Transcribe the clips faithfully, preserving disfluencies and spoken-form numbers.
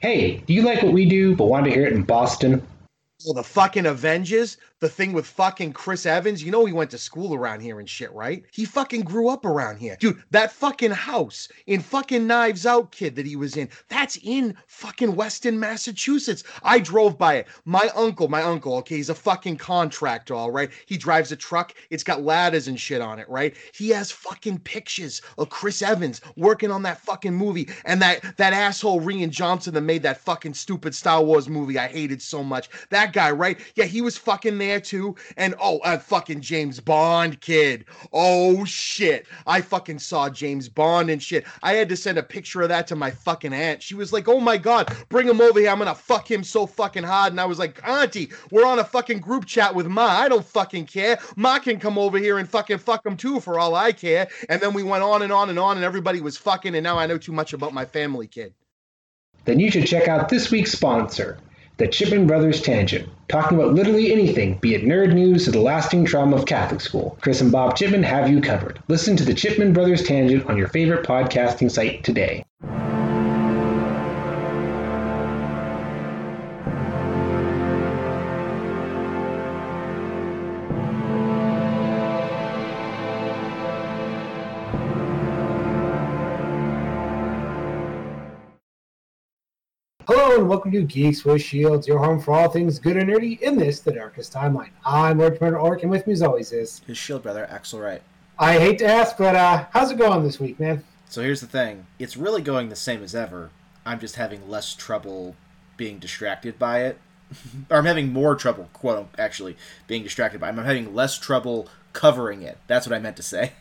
Hey, do you like what we do but want to hear it in Boston? Well, the fucking Avengers, the thing with fucking Chris Evans, you know he went to school around here and shit, right? He fucking grew up around here. Dude, that fucking house in fucking Knives Out Kid that he was in, that's in fucking Weston, Massachusetts. I drove by it. My uncle, my uncle, okay, he's a fucking contractor, all right? He drives a truck. It's got ladders and shit on it, right? He has fucking pictures of Chris Evans working on that fucking movie and that, that asshole Rian Johnson that made that fucking stupid Star Wars movie I hated so much. That guy, right? Yeah, he was fucking there too. And oh, a fucking James Bond kid. Oh shit, I fucking saw James Bond and shit. I had to send a picture of that to my fucking aunt. She was like, oh my god, bring him over here, I'm gonna fuck him so fucking hard. And I was like, auntie, we're on a fucking group chat with Ma, I don't fucking care. Ma can come over here and fucking fuck him too for all I care. And then we went on and on and on and everybody was fucking, and now I know too much about my family, kid. Then you should check out this week's sponsor, The Chipman Brothers Tangent, talking about literally anything, be it nerd news or the lasting trauma of Catholic school. Chris and Bob Chipman have you covered. Listen to The Chipman Brothers Tangent on your favorite podcasting site today. And welcome to Geeks with Shields, your home for all things good and nerdy in this, the darkest timeline. I'm Lord Commander Orc, and with me as always is his shield brother, Axel Wright. I hate to ask, but uh, how's it going this week, man? So here's the thing. It's really going the same as ever. I'm just having less trouble being distracted by it. Or I'm having more trouble, quote, actually, being distracted by it. I'm having less trouble covering it. That's what I meant to say.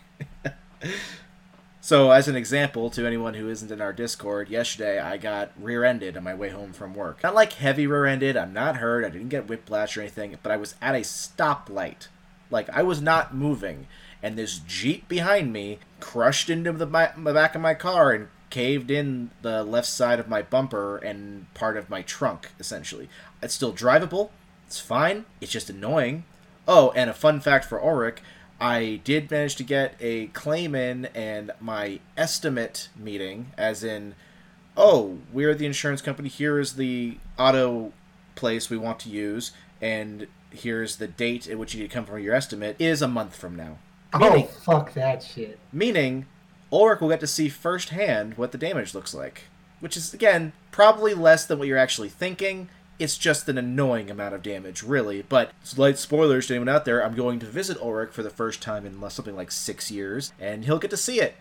So, as an example, to anyone who isn't in our Discord, yesterday I got rear-ended on my way home from work. Not like heavy rear-ended, I'm not hurt, I didn't get whiplash or anything, but I was at a stoplight. Like, I was not moving, and this Jeep behind me crushed into the, my, the back of my car and caved in the left side of my bumper and part of my trunk, essentially. It's still drivable, it's fine, it's just annoying. Oh, and a fun fact for Ulrich, I did manage to get a claim in, and my estimate meeting, as in, oh, we're the insurance company, here is the auto place we want to use, and here's the date at which you need to come for your estimate, is a month from now. Meaning, oh, fuck that shit. Meaning, Ulrich will get to see firsthand what the damage looks like, which is, again, probably less than what you're actually thinking. It's just an annoying amount of damage, really. But slight spoilers to anyone out there, I'm going to visit Ulrich for the first time in something like six years, and he'll get to see it.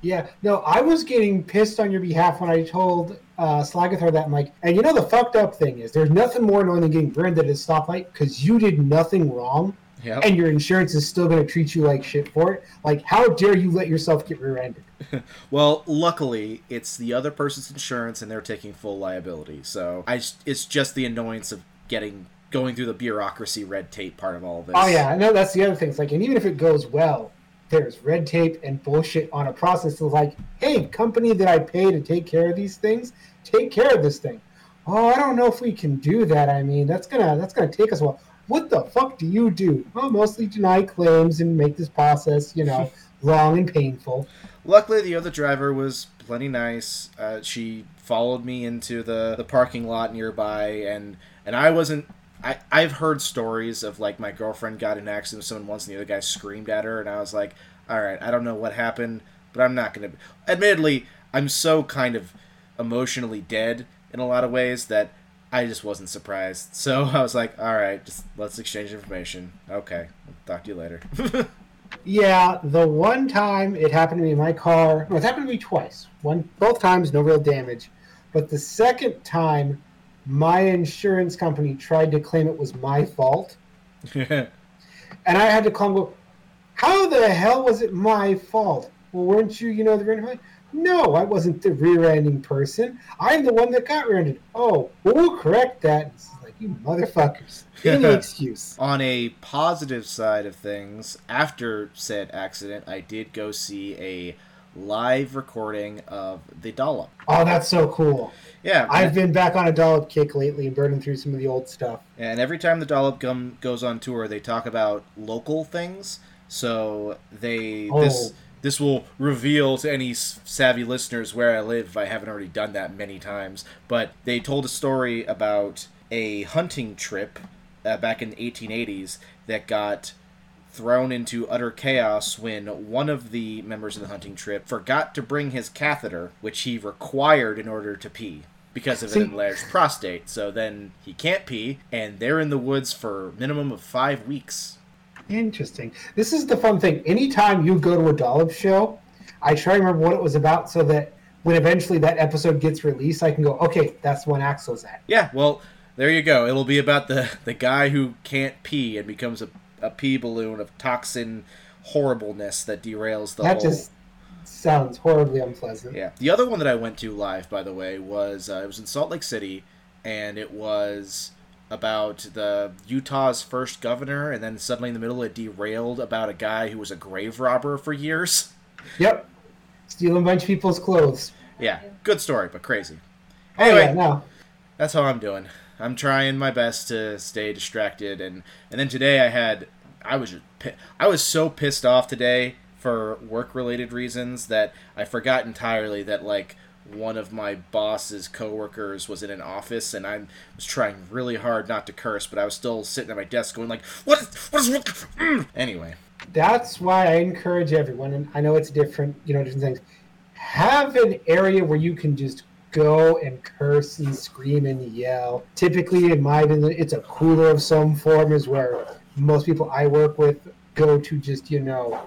Yeah, no, I was getting pissed on your behalf when I told uh, Slagathar that, I'm like, and you know the fucked up thing is, there's nothing more annoying than getting burned at a stoplight because you did nothing wrong, yep. And your insurance is still going to treat you like shit for it. Like, how dare you let yourself get rear-ended? Well, luckily, it's the other person's insurance, and they're taking full liability. So I, it's just the annoyance of getting going through the bureaucracy, red tape part of all of this. Oh yeah, no, that's the other thing. It's like, and even if it goes well, there's red tape and bullshit on a process that's like, hey, company that I pay to take care of these things, take care of this thing. Oh, I don't know if we can do that. I mean, that's gonna that's gonna take us a while. What the fuck do you do? Well, mostly deny claims and make this process, you know, long and painful. Luckily, the other driver was plenty nice. Uh, she followed me into the, the parking lot nearby, and, and I wasn't... I, I've heard stories of, like, my girlfriend got in an accident with someone once, and the other guy screamed at her, and I was like, all right, I don't know what happened, but I'm not going to... Admittedly, I'm so kind of emotionally dead in a lot of ways that I just wasn't surprised. So I was like, all right, just let's exchange information. Okay, I'll talk to you later. Yeah, the one time it happened to me in my car, well, it happened to me twice. One, both times, no real damage. But the second time, my insurance company tried to claim it was my fault. And I had to call and go, how the hell was it my fault? Well, weren't you, you know, the rear-ended? No, I wasn't the rear-ending person. I'm the one that got rear-ended. Oh, well, we'll correct that. You motherfuckers. Any excuse. On a positive side of things, after said accident, I did go see a live recording of The Dollop. Oh, that's so cool. Yeah. I've been back on a Dollop kick lately and burning through some of the old stuff. And every time The Dollop gum goes on tour, they talk about local things. So they... Oh. This This will reveal to any savvy listeners where I live if I haven't already done that many times. But they told a story about a hunting trip uh, back in the eighteen eighties that got thrown into utter chaos when one of the members of the hunting trip forgot to bring his catheter, which he required in order to pee because of See? an enlarged prostate. So then he can't pee, and they're in the woods for a minimum of five weeks. Interesting. This is the fun thing. Anytime you go to a dollop show, I try to remember what it was about so that when eventually that episode gets released, I can go, okay, that's when Axel's at. Yeah, well, there you go. It'll be about the, the guy who can't pee and becomes a a pee balloon of toxin horribleness that derails the that whole... That just sounds horribly unpleasant. Yeah. The other one that I went to live, by the way, was... Uh, it was in Salt Lake City, and it was about the Utah's first governor, and then suddenly in the middle it derailed about a guy who was a grave robber for years. Yep. Stealing a bunch of people's clothes. Yeah. Good story, but crazy. Anyway, oh, yeah, no. That's how I'm doing. I'm trying my best to stay distracted, and, and then today I had I was just, I was so pissed off today for work related reasons that I forgot entirely that like one of my boss's coworkers was in an office, and I was trying really hard not to curse, but I was still sitting at my desk going like, what is what is what? Mm. Anyway, that's why I encourage everyone, and I know it's different, you know, different things. Have an area where you can just go and curse and scream and yell. Typically, in my business, it's a cooler of some form is where most people I work with go to just, you know,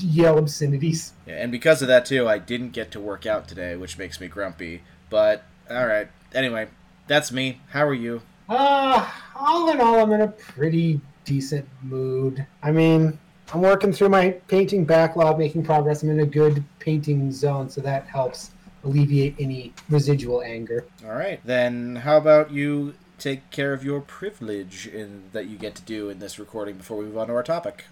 yell obscenities. Yeah, and because of that, too, I didn't get to work out today, which makes me grumpy. But, all right. Anyway, that's me. How are you? Uh, all in all, I'm in a pretty decent mood. I mean, I'm working through my painting backlog, making progress. I'm in a good painting zone, so that helps alleviate any residual anger. All right. Then how about you take care of your privilege in, that you get to do in this recording before we move on to our topic?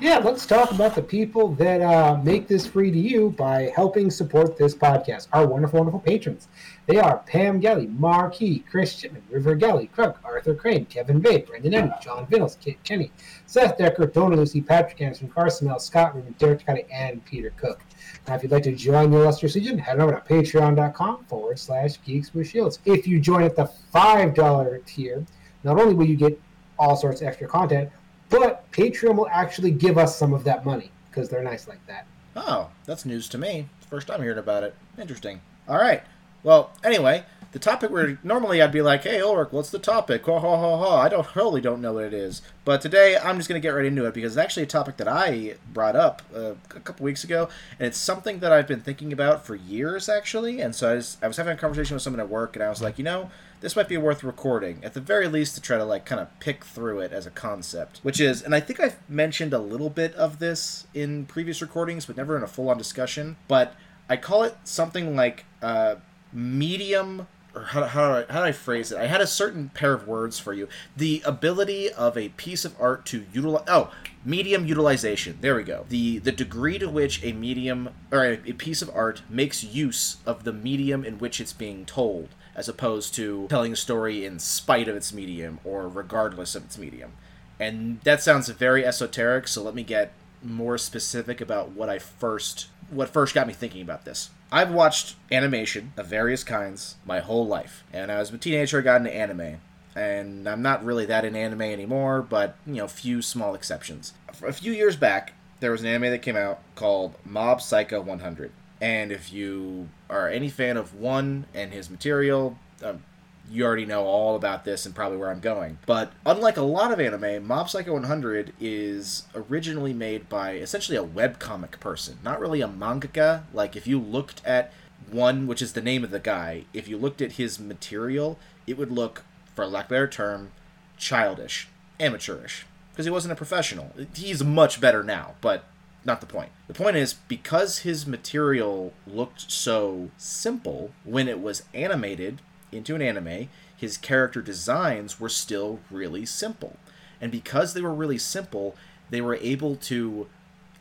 Yeah, let's talk about the people that uh, make this free to you by helping support this podcast. Our wonderful, wonderful patrons. They are Pam Gelly, Marquis, Chris Shipman, River Gelly, Krug, Arthur Crane, Kevin Vade, Brandon Eddy, John Vinnels, Kit Kenny, Seth Decker, Dona Lucy, Patrick Anderson, Carson L. Scott, Raymond, Derek Cotty, and Peter Cook. Now, if you'd like to join the illustrious legion, head over to patreon.com forward slash Geeks with Shields. If you join at the five dollars tier, not only will you get all sorts of extra content, but Patreon will actually give us some of that money because they're nice like that. Oh, that's news to me. First time hearing about it. Interesting. All right. Well, anyway, the topic where normally I'd be like, hey, Ulrich, what's the topic? Ha, ha, ha, ha. I don't, totally don't know what it is. But today I'm just going to get right into it because it's actually a topic that I brought up uh, a couple weeks ago. And it's something that I've been thinking about for years, actually. And so I was, I was having a conversation with someone at work, and I was like, you know, this might be worth recording, at the very least to try to, like, kind of pick through it as a concept. Which is, and I think I've mentioned a little bit of this in previous recordings, but never in a full-on discussion. But I call it something like uh, medium... Or how, how, how do I phrase it? I had a certain pair of words for you. The ability of a piece of art to utilize... Oh, medium utilization. There we go. The the degree to which a medium or a, a piece of art makes use of the medium in which it's being told, as opposed to telling a story in spite of its medium or regardless of its medium. And that sounds very esoteric, so let me get more specific about what I first... What first got me thinking about this. I've watched animation of various kinds my whole life. And as a teenager, I got into anime. And I'm not really that into anime anymore, but, you know, few small exceptions. A few years back, there was an anime that came out called Mob Psycho one hundred. And if you are any fan of One and his material, um, you already know all about this and probably where I'm going. But unlike a lot of anime, Mob Psycho one hundred is originally made by essentially a webcomic person, not really a mangaka. Like, if you looked at One, which is the name of the guy, if you looked at his material, it would look, for lack of a better term, childish, amateurish, because he wasn't a professional. He's much better now, but not the point. The point is, because his material looked so simple when it was animated into an anime, his character designs were still really simple. And because they were really simple, they were able to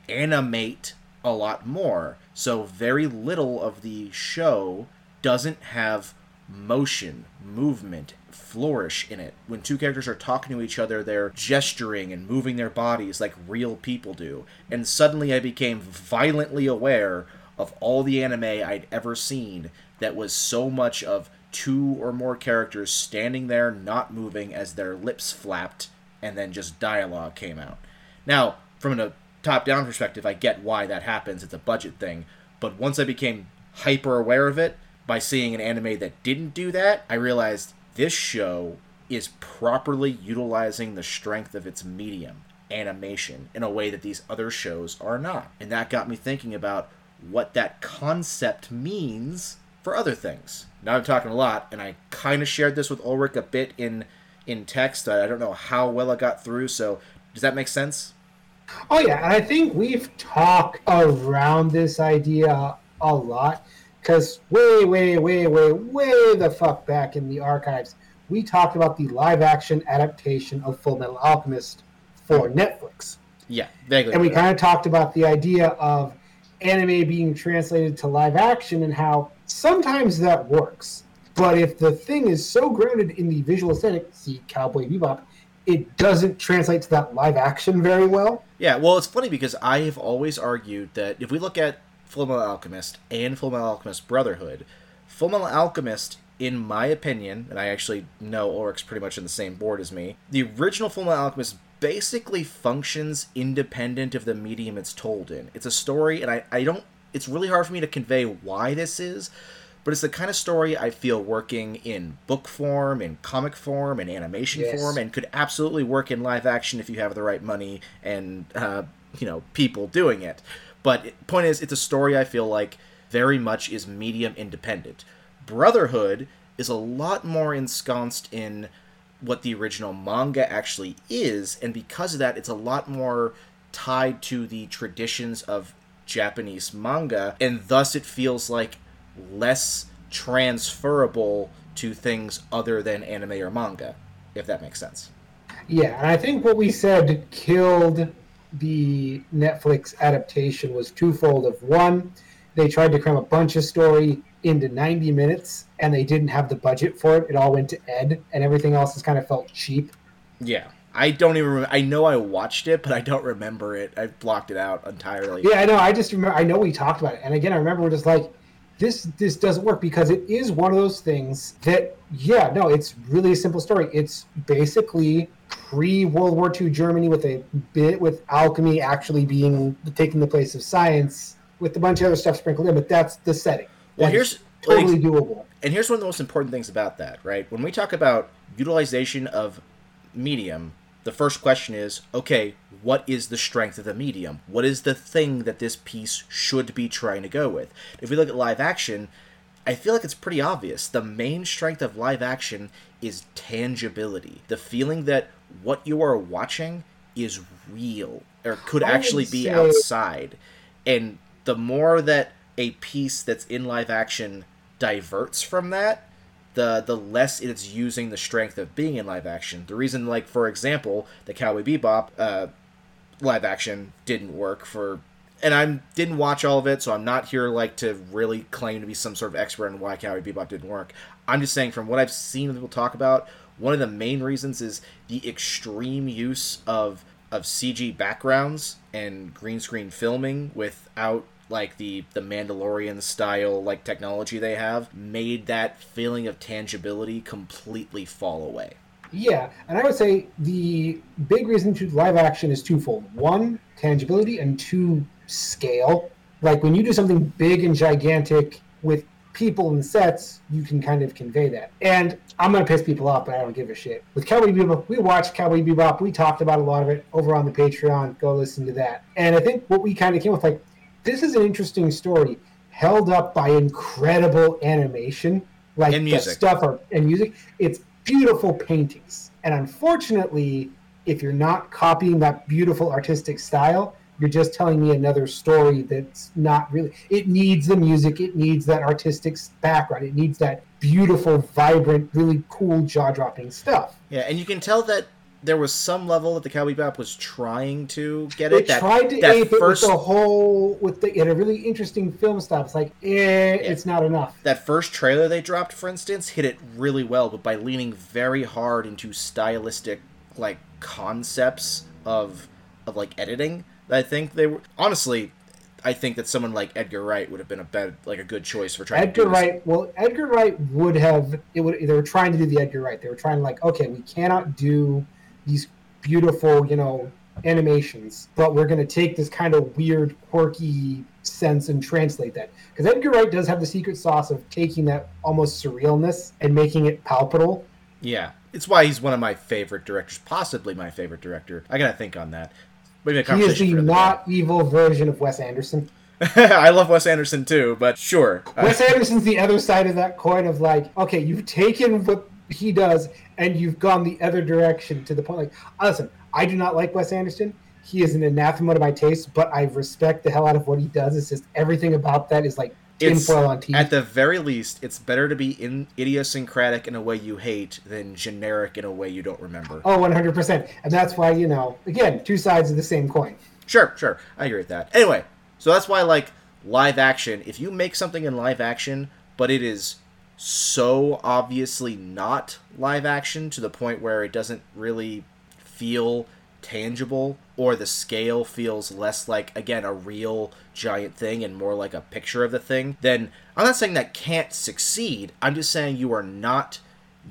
animate a lot more. So very little of the show doesn't have motion, movement, flourish in it. When two characters are talking to each other, they're gesturing and moving their bodies like real people do. And suddenly I became violently aware of all the anime I'd ever seen that was so much of two or more characters standing there not moving as their lips flapped and then just dialogue came out. Now, from a top-down perspective, I get why that happens. It's a budget thing. But once I became hyper-aware of it, by seeing an anime that didn't do that, I realized this show is properly utilizing the strength of its medium, animation, in a way that these other shows are not. And that got me thinking about what that concept means for other things. Now I'm talking a lot, and I kind of shared this with Ulrich a bit in in text. I don't know how well I got through, so does that make sense? Oh, yeah, and I think we've talked around this idea a lot. Because way, way, way, way, way the fuck back in the archives, we talked about the live-action adaptation of Full Metal Alchemist for Netflix. Yeah, vaguely. And we kind of talked about the idea of anime being translated to live action and how sometimes that works. But if the thing is so grounded in the visual aesthetic, see Cowboy Bebop, it doesn't translate to that live action very well. Yeah, well, it's funny because I have always argued that if we look at Full Metal Alchemist and Full Metal Alchemist Brotherhood. Full Metal Alchemist, in my opinion, and I actually know Ulrich's pretty much on the same board as me, the original Full Metal Alchemist basically functions independent of the medium it's told in. It's a story, and I, I don't, it's really hard for me to convey why this is, but it's the kind of story I feel working in book form, in comic form, in animation yes. form, and could absolutely work in live action if you have the right money and, uh, you know, people doing it. But point is, it's a story I feel like very much is medium independent. Brotherhood is a lot more ensconced in what the original manga actually is, and because of that, it's a lot more tied to the traditions of Japanese manga, and thus it feels like less transferable to things other than anime or manga, if that makes sense. Yeah, and I think what we said killed the Netflix adaptation was twofold. Of one, they tried to cram a bunch of story into ninety minutes, and they didn't have the budget for it. It all went to Ed, and everything else has kind of felt cheap. Yeah, I don't even remember. I know I watched it, but I don't remember it. I blocked it out entirely. Yeah, I know. I just remember. I know we talked about it, and again, I remember we're just like, this this doesn't work because it is one of those things that, yeah, no, it's really a simple story. It's basically pre-World War Two Germany with a bit with alchemy actually being taking the place of science with a bunch of other stuff sprinkled in, but that's the setting. Well, that here's totally like, doable. And here's one of the most important things about that, right? When we talk about utilization of medium, the first question is, okay, what is the strength of the medium? What is the thing that this piece should be trying to go with? If we look at live action, I feel like it's pretty obvious. The main strength of live action is tangibility. The feeling that what you are watching is real or could actually be outside. And the more that a piece that's in live action diverts from that, the the less it's using the strength of being in live action. The reason, like, for example, the Cowboy Bebop uh, live action didn't work for... And I didn't watch all of it, so I'm not here, like, to really claim to be some sort of expert on why Cowboy Bebop didn't work. I'm just saying, from what I've seen people talk about, one of the main reasons is the extreme use of, of C G backgrounds and green screen filming without... like the, the Mandalorian style like technology they have made that feeling of tangibility completely fall away. Yeah, and I would say the big reason to live action is twofold. One, tangibility, and two, scale. Like when you do something big and gigantic with people and sets, you can kind of convey that. And I'm going to piss people off, but I don't give a shit. With Cowboy Bebop, we watched Cowboy Bebop. We talked about a lot of it over on the Patreon. Go listen to that. And I think what we kind of came with, like, this is an interesting story held up by incredible animation, like and music. The stuff or, and music. It's beautiful paintings. And unfortunately, if you're not copying that beautiful artistic style, you're just telling me another story that's not really. It needs the music. It needs that artistic background. It needs that beautiful, vibrant, really cool, jaw-dropping stuff. Yeah, and you can tell that there was some level that the Cowboy Bebop was trying to get it. It that, tried to that ape first... it with the whole, with the, in a really interesting film style. It's like, eh, yeah. It's not enough. That first trailer they dropped, for instance, hit it really well, but by leaning very hard into stylistic, like, concepts of, of like, editing, I think they were... Honestly, I think that someone like Edgar Wright would have been a bad, like a good choice for trying Edgar to do this. Wright, well, Edgar Wright would have... It would. They were trying to do the Edgar Wright. They were trying to, like, okay, we cannot do... these beautiful, you know, animations, but we're going to take this kind of weird, quirky sense and translate that. Because Edgar Wright does have the secret sauce of taking that almost surrealness and making it palpable. Yeah. It's why he's one of my favorite directors, possibly my favorite director. I got to think on that. Maybe a conversation. He is the not evil version of Wes Anderson. I love Wes Anderson too, but sure. Wes Anderson's the other side of that coin of like, okay, you've taken what he does and you've gone the other direction to the point like, listen, I do not like Wes Anderson. He is an anathema to my taste, but I respect the hell out of what he does. It's just everything about that is like tinfoil on teeth. At the very least, it's better to be in idiosyncratic in a way you hate than generic in a way you don't remember. Oh, one hundred percent. And that's why, you know, again, two sides of the same coin. Sure, sure. I agree with that. Anyway, so that's why, like, live action, if you make something in live action, but it is... so obviously not live action to the point where it doesn't really feel tangible, or the scale feels less like, again, a real giant thing and more like a picture of the thing, then I'm not saying that can't succeed. I'm just saying you are not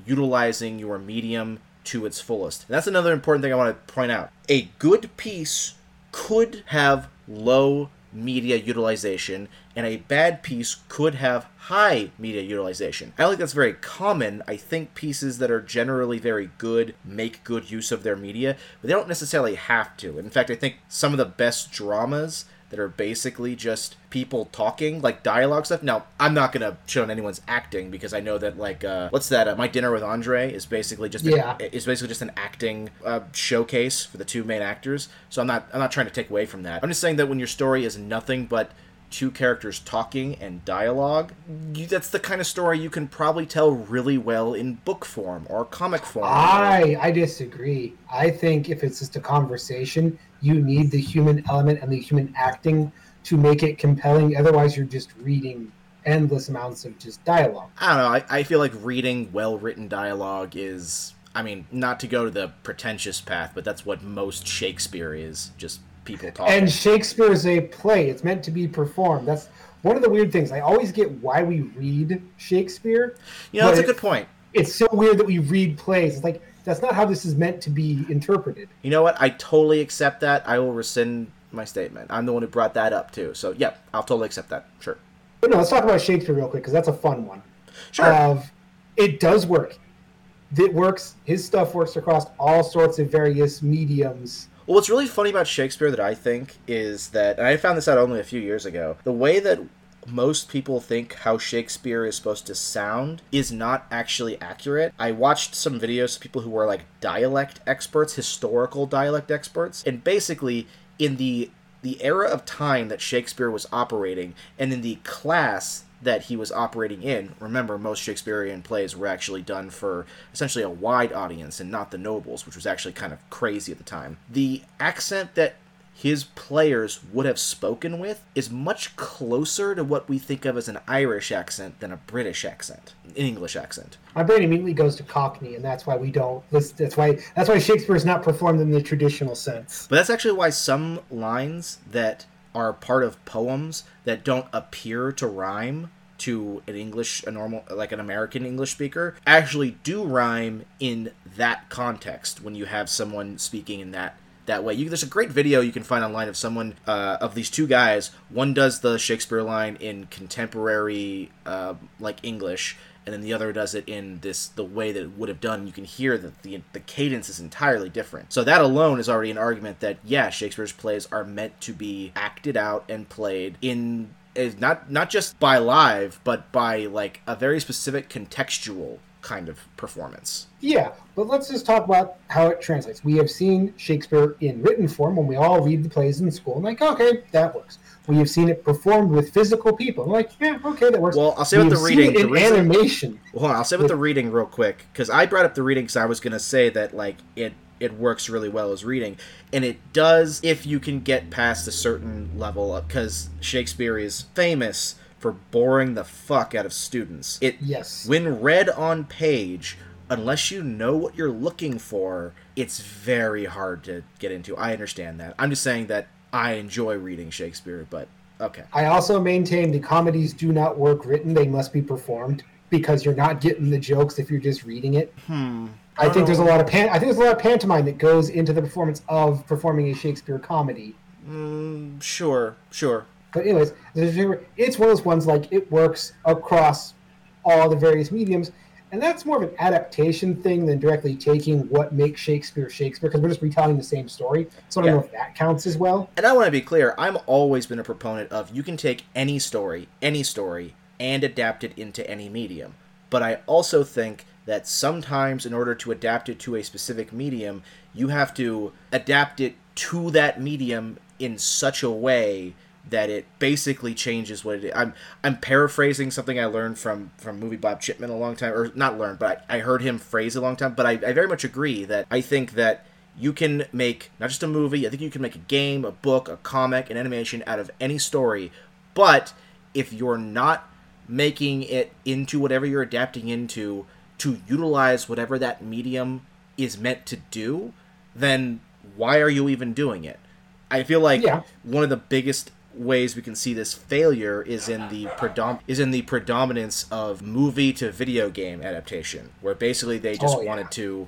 utilizing your medium to its fullest. And that's another important thing I want to point out. A good piece could have low media utilization, and a bad piece could have high media utilization. I don't think that's very common. I think pieces that are generally very good make good use of their media, but they don't necessarily have to. In fact, I think some of the best dramas that are basically just people talking, like dialogue stuff. Now, I'm not going to shit on anyone's acting because I know that, like, uh, what's that? Uh, My Dinner with Andre is basically just yeah. an, is basically just an acting uh, showcase for the two main actors. So I'm not I'm not trying to take away from that. I'm just saying that when your story is nothing but two characters talking and dialogue, you, that's the kind of story you can probably tell really well in book form or comic form. I I disagree. I think if it's just a conversation, you need the human element and the human acting to make it compelling. Otherwise, you're just reading endless amounts of just dialogue. I don't know. I, I feel like reading well-written dialogue is, I mean, not to go to the pretentious path, but that's what most Shakespeare is, just people talking. And Shakespeare is a play. It's meant to be performed. That's one of the weird things. I always get why we read Shakespeare. You know, that's a good point. It's so weird that we read plays. It's like, that's not how this is meant to be interpreted. You know what? I totally accept that. I will rescind my statement. I'm the one who brought that up, too. So, yeah, I'll totally accept that. Sure. But no, let's talk about Shakespeare real quick, because that's a fun one. Sure. Uh, it does work. It works. His stuff works across all sorts of various mediums. Well, what's really funny about Shakespeare that I think is that, and I found this out only a few years ago, the way that most people think how Shakespeare is supposed to sound is not actually accurate. I watched some videos of people who were like dialect experts, historical dialect experts, and basically in the the era of time that Shakespeare was operating and in the class that he was operating in, remember, most Shakespearean plays were actually done for essentially a wide audience and not the nobles, which was actually kind of crazy at the time. The accent that his players would have spoken with is much closer to what we think of as an Irish accent than a British accent, an English accent. My brain immediately goes to Cockney, and that's why we don't. That's why that's why Shakespeare is not performed in the traditional sense. But that's actually why some lines that are part of poems that don't appear to rhyme to an English, a normal, like an American English speaker, actually do rhyme in that context when you have someone speaking in that. That way, you, there's a great video you can find online of someone, uh, of these two guys. One does the Shakespeare line in contemporary, uh, like English, and then the other does it in this the way that it would have done. You can hear that the the cadence is entirely different. So that alone is already an argument that yeah, Shakespeare's plays are meant to be acted out and played in is not not just by live, but by like a very specific contextual kind of performance. Yeah, but let's just talk about how it translates. We have seen Shakespeare in written form when we all read the plays in school. I'm like, okay, that works. We have seen it performed with physical people. I'm like, yeah, okay, that works. Well, I'll say we with the reading the in reason, animation. Well, hold on, I'll say with, with the reading real quick because I brought up the reading because I was going to say that like it it works really well as reading. And it does if you can get past a certain level, because Shakespeare is famous for boring the fuck out of students. It, yes. When read on page, unless you know what you're looking for, it's very hard to get into. I understand that. I'm just saying that I enjoy reading Shakespeare, but okay. I also maintain the comedies do not work written. They must be performed, because you're not getting the jokes if you're just reading it. Hmm. I, I think know. there's a lot of pan- I think there's a lot of pantomime that goes into the performance of performing a Shakespeare comedy. Mm, sure, sure. But anyways, it's one of those ones like it works across all the various mediums, and that's more of an adaptation thing than directly taking what makes Shakespeare Shakespeare, because we're just retelling the same story. So I don't yeah. know if that counts as well. And I want to be clear, I've always been a proponent of you can take any story, any story, and adapt it into any medium. But I also think that sometimes in order to adapt it to a specific medium, you have to adapt it to that medium in such a way that it basically changes what it is. I'm I'm paraphrasing something I learned from, from movie Bob Chipman a long time, or not learned, but I, I heard him phrase a long time, but I, I very much agree that I think that you can make not just a movie, I think you can make a game, a book, a comic, an animation out of any story, but if you're not making it into whatever you're adapting into to utilize whatever that medium is meant to do, then why are you even doing it? I feel like yeah. one of the biggest ways we can see this failure is in the predom- is in the predominance of movie to video game adaptation, where basically they just oh, yeah. wanted to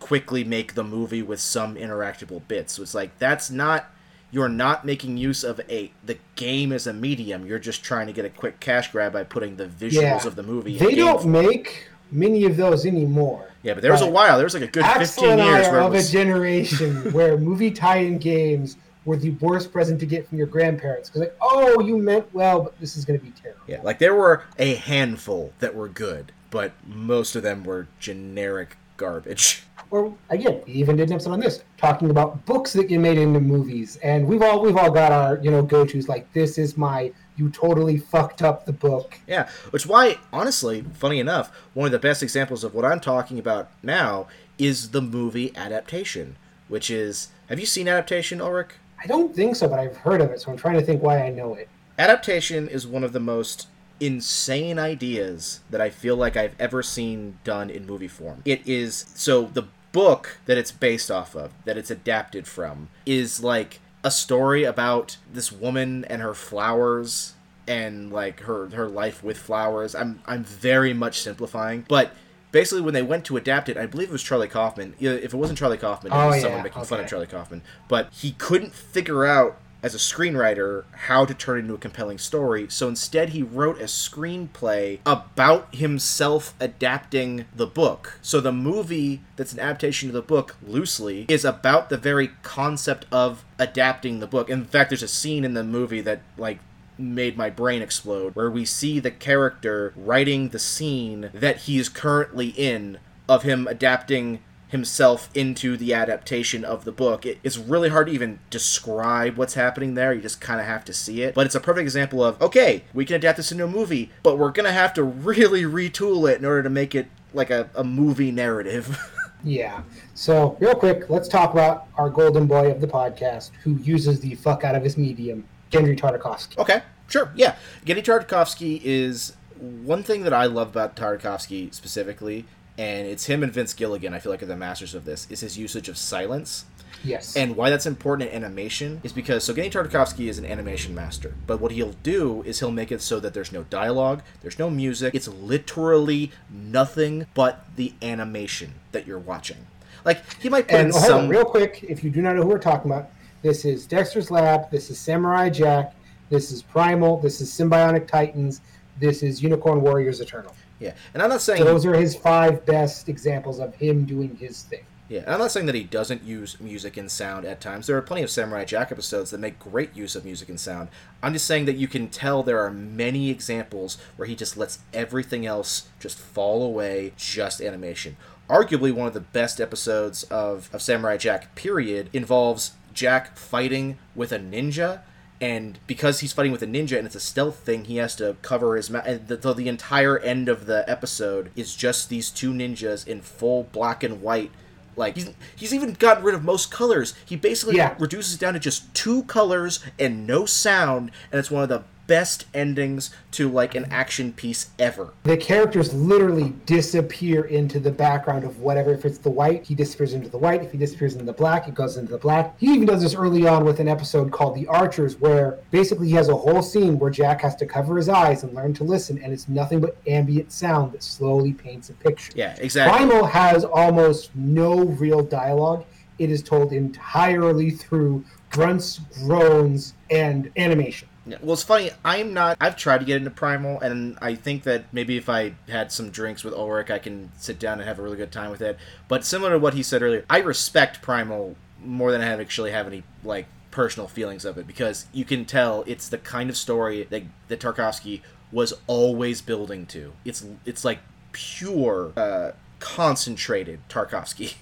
quickly make the movie with some interactable bits. So it's like, that's not, you're not making use of a the game as a medium. You're just trying to get a quick cash grab by putting the visuals yeah. of the movie. They in don't form. Make many of those anymore. Yeah, but there was but a while. There was like a good Axel fifteen and years I where of it was... a generation where movie tie-in games were the worst present to get from your grandparents. Because like, oh, you meant well, but this is going to be terrible. Yeah, like there were a handful that were good, but most of them were generic garbage. Or again, we even did an episode on this, talking about books that get made into movies. And we've all we've all got our, you know, go-tos like, this is my, you totally fucked up the book. Yeah, which is why, honestly, funny enough, one of the best examples of what I'm talking about now is the movie adaptation, which is, have you seen adaptation, Ulrich? I don't think so, but I've heard of it, so I'm trying to think why I know it. Adaptation is one of the most insane ideas that I feel like I've ever seen done in movie form. It is, so the book that it's based off of, that it's adapted from, is like a story about this woman and her flowers and like her, her life with flowers. I'm I'm very much simplifying, but basically when they went to adapt it, I believe it was Charlie Kaufman. If it wasn't Charlie Kaufman, it was oh, yeah. someone making okay. fun of Charlie Kaufman. But he couldn't figure out, as a screenwriter, how to turn it into a compelling story. So instead he wrote a screenplay about himself adapting the book. So the movie that's an adaptation of the book, loosely, is about the very concept of adapting the book. In fact, there's a scene in the movie that, like, made my brain explode, where we see the character writing the scene that he is currently in of him adapting himself into the adaptation of the book. It, it's really hard to even describe what's happening there. You just kind of have to see it. But it's a perfect example of, okay, we can adapt this into a movie, but we're going to have to really retool it in order to make it like a, a movie narrative. Yeah. So, real quick, let's talk about our golden boy of the podcast who uses the fuck out of his medium, Genndy Tartakovsky. Okay, sure, yeah. Genndy Tartakovsky is one thing that I love about Tartakovsky specifically, and it's him and Vince Gilligan, I feel like, are the masters of this, is his usage of silence. Yes. And why that's important in animation is because, so Genndy Tartakovsky is an animation master, but what he'll do is he'll make it so that there's no dialogue, there's no music, it's literally nothing but the animation that you're watching. Like, he might put and, in well, some... hold on, real quick, if you do not know who we're talking about, this is Dexter's Lab, this is Samurai Jack, this is Primal, this is Symbionic Titans, this is Unicorn Warriors Eternal. Yeah, and I'm not saying... So those are his five best examples of him doing his thing. Yeah, and I'm not saying that he doesn't use music and sound at times. There are plenty of Samurai Jack episodes that make great use of music and sound. I'm just saying that you can tell there are many examples where he just lets everything else just fall away, just animation. Arguably one of the best episodes of, of Samurai Jack, period, involves Jack fighting with a ninja, and because he's fighting with a ninja and it's a stealth thing, he has to cover his mouth. And the, the, the entire end of the episode is just these two ninjas in full black and white Like, he's, he's even gotten rid of most colors. He basically yeah. reduces it down to just two colors and no sound, and it's one of the best endings to, like, an action piece ever. The characters literally disappear into the background of whatever. If it's the white, he disappears into the white. If he disappears into the black, he goes into the black. He even does this early on with an episode called The Archers, where basically he has a whole scene where Jack has to cover his eyes and learn to listen, and it's nothing but ambient sound that slowly paints a picture. Yeah, exactly. Primal has almost no real dialogue. It is told entirely through grunts, groans, and animation. Well, it's funny, I'm not... I've tried to get into Primal, and I think that maybe if I had some drinks with Ulrich, I can sit down and have a really good time with it. But similar to what he said earlier, I respect Primal more than I actually have any, like, personal feelings of it, because you can tell it's the kind of story that, that Tarkovsky was always building to. It's, it's like, pure, uh, concentrated Tarkovsky.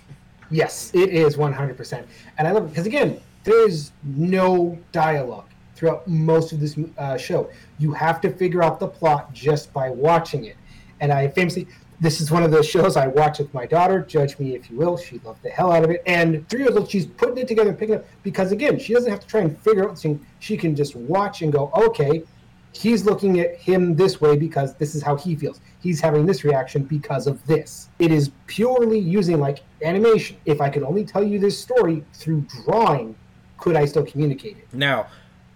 Yes, it is one hundred percent. And I love it, because, again, there's no dialogue throughout most of this uh, show. You have to figure out the plot just by watching it. And I famously, this is one of those shows I watch with my daughter, judge me if you will, she loved the hell out of it. And three years old, she's putting it together and picking it up, because again, she doesn't have to try and figure out things. She can just watch and go, okay, he's looking at him this way because this is how he feels. He's having this reaction because of this. It is purely using, like, animation. If I could only tell you this story through drawing, could I still communicate it? Now,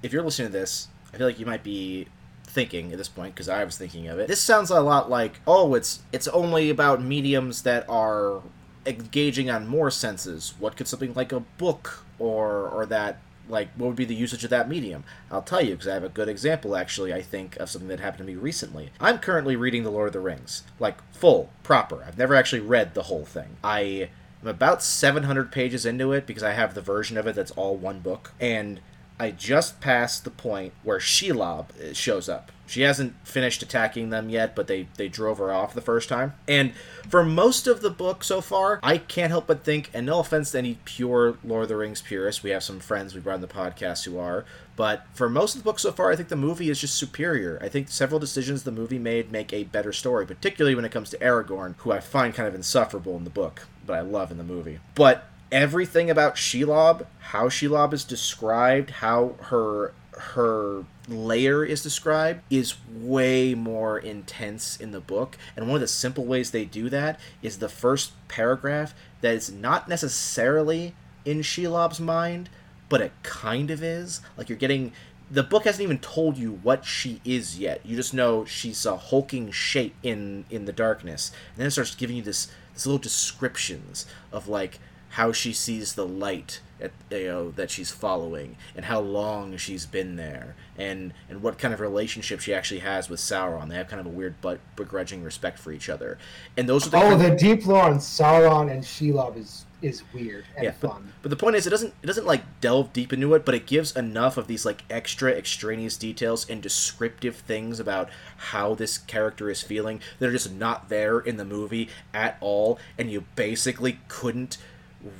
if you're listening to this, I feel like you might be thinking at this point, because I was thinking of it, this sounds a lot like, oh, it's it's only about mediums that are engaging on more senses. What could something like a book or or that, like, what would be the usage of that medium? I'll tell you, because I have a good example, actually, I think, of something that happened to me recently. I'm currently reading The Lord of the Rings, like, full, proper. I've never actually read the whole thing. I am about seven hundred pages into it, because I have the version of it that's all one book, and I just passed the point where Shelob shows up. She hasn't finished attacking them yet, but they, they drove her off the first time. And for most of the book so far, I can't help but think, and no offense to any pure Lord of the Rings purists, we have some friends we brought on the podcast who are, but for most of the book so far, I think the movie is just superior. I think several decisions the movie made make a better story, particularly when it comes to Aragorn, who I find kind of insufferable in the book, but I love in the movie. But everything about Shelob, how Shelob is described, how her her lair is described, is way more intense in the book. And one of the simple ways they do that is the first paragraph that is not necessarily in Shelob's mind, but it kind of is. Like, you're getting... The book hasn't even told you what she is yet. You just know she's a hulking shape in, in the darkness. And then it starts giving you this, this little descriptions of, like, how she sees the light at, you know, that she's following, and how long she's been there, and, and what kind of relationship she actually has with Sauron. They have kind of a weird but begrudging respect for each other. And those are the oh, the of... deep lore on Sauron and Shelob is is weird and yeah, fun. But, but the point is, it doesn't it doesn't like delve deep into it, but it gives enough of these, like, extra extraneous details and descriptive things about how this character is feeling that are just not there in the movie at all, and you basically couldn't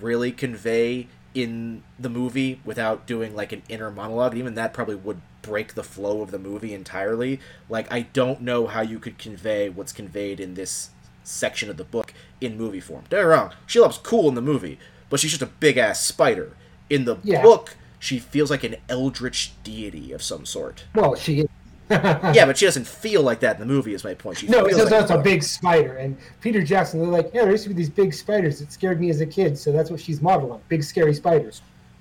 really convey in the movie without doing, like, an inner monologue. Even that probably would break the flow of the movie entirely. Like, I don't know how you could convey what's conveyed in this section of the book in movie form. Don't get me wrong, Shelob's cool in the movie, but she's just a big-ass spider. In the yeah. book, she feels like an eldritch deity of some sort. Well, she is. Yeah, but she doesn't feel like that in the movie, is my point. She no, it's like that's a big spider. And Peter Jackson, they're like, yeah, there used to be these big spiders that scared me as a kid, so that's what she's modeling. Big, scary spiders.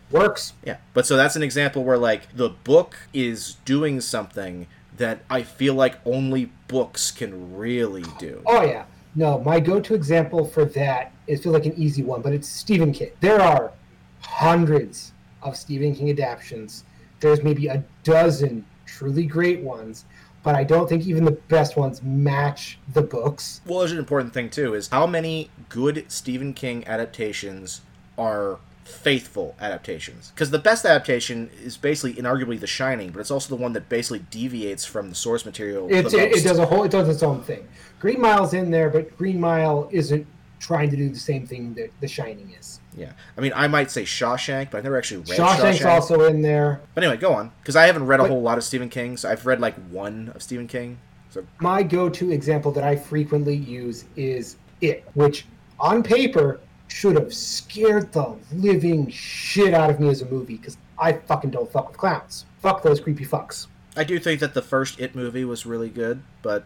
Works. Yeah, but so that's an example where, like, the book is doing something that I feel like only books can really do. Oh, yeah. No, my go-to example for that is, feel like an easy one, but it's Stephen King. There are hundreds of Stephen King adaptions. There's maybe a dozen truly great ones, but I don't think even the best ones match the books. Well, there's an important thing, too, is how many good Stephen King adaptations are faithful adaptations. Because the best adaptation is basically, inarguably, The Shining, but it's also the one that basically deviates from the source material the most. It, it does a whole, it does its own thing. Green Mile's in there, but Green Mile isn't trying to do the same thing that The Shining is. Yeah. I mean, I might say Shawshank, but I've never actually read Shawshank. Shawshank's also in there. But anyway, go on. Because I haven't read a but, whole lot of Stephen King, so I've read, like, one of Stephen King. So my go-to example that I frequently use is It, which, on paper, should have scared the living shit out of me as a movie, because I fucking don't fuck with clowns. Fuck those creepy fucks. I do think that the first It movie was really good, but...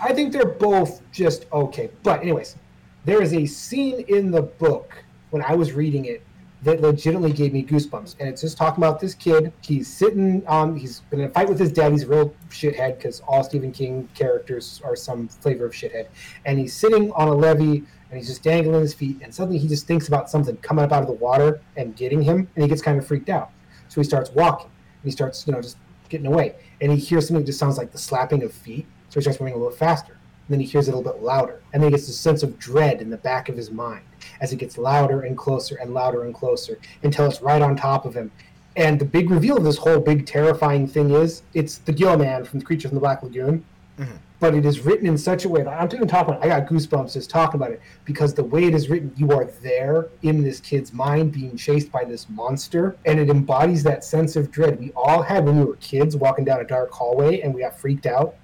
I think they're both just okay. But anyways, there is a scene in the book, when I was reading it, that legitimately gave me goosebumps. And it's just talking about this kid. He's sitting on, he's been in a fight with his dad. He's a real shithead, because all Stephen King characters are some flavor of shithead. And he's sitting on a levee, and he's just dangling his feet. And suddenly he just thinks about something coming up out of the water and getting him. And he gets kind of freaked out. So he starts walking. And he starts, you know, just getting away. And he hears something that just sounds like the slapping of feet. So he starts running a little faster. And then he hears it a little bit louder. And then he gets this sense of dread in the back of his mind as it gets louder and closer and louder and closer until it's right on top of him. And the big reveal of this whole big terrifying thing is it's the Gill Man from the Creature from the Black Lagoon. Mm-hmm. But it is written in such a way that I'm even talking about it, I got goosebumps just talking about it, because the way it is written, you are there in this kid's mind being chased by this monster, and it embodies that sense of dread we all had when we were kids walking down a dark hallway and we got freaked out.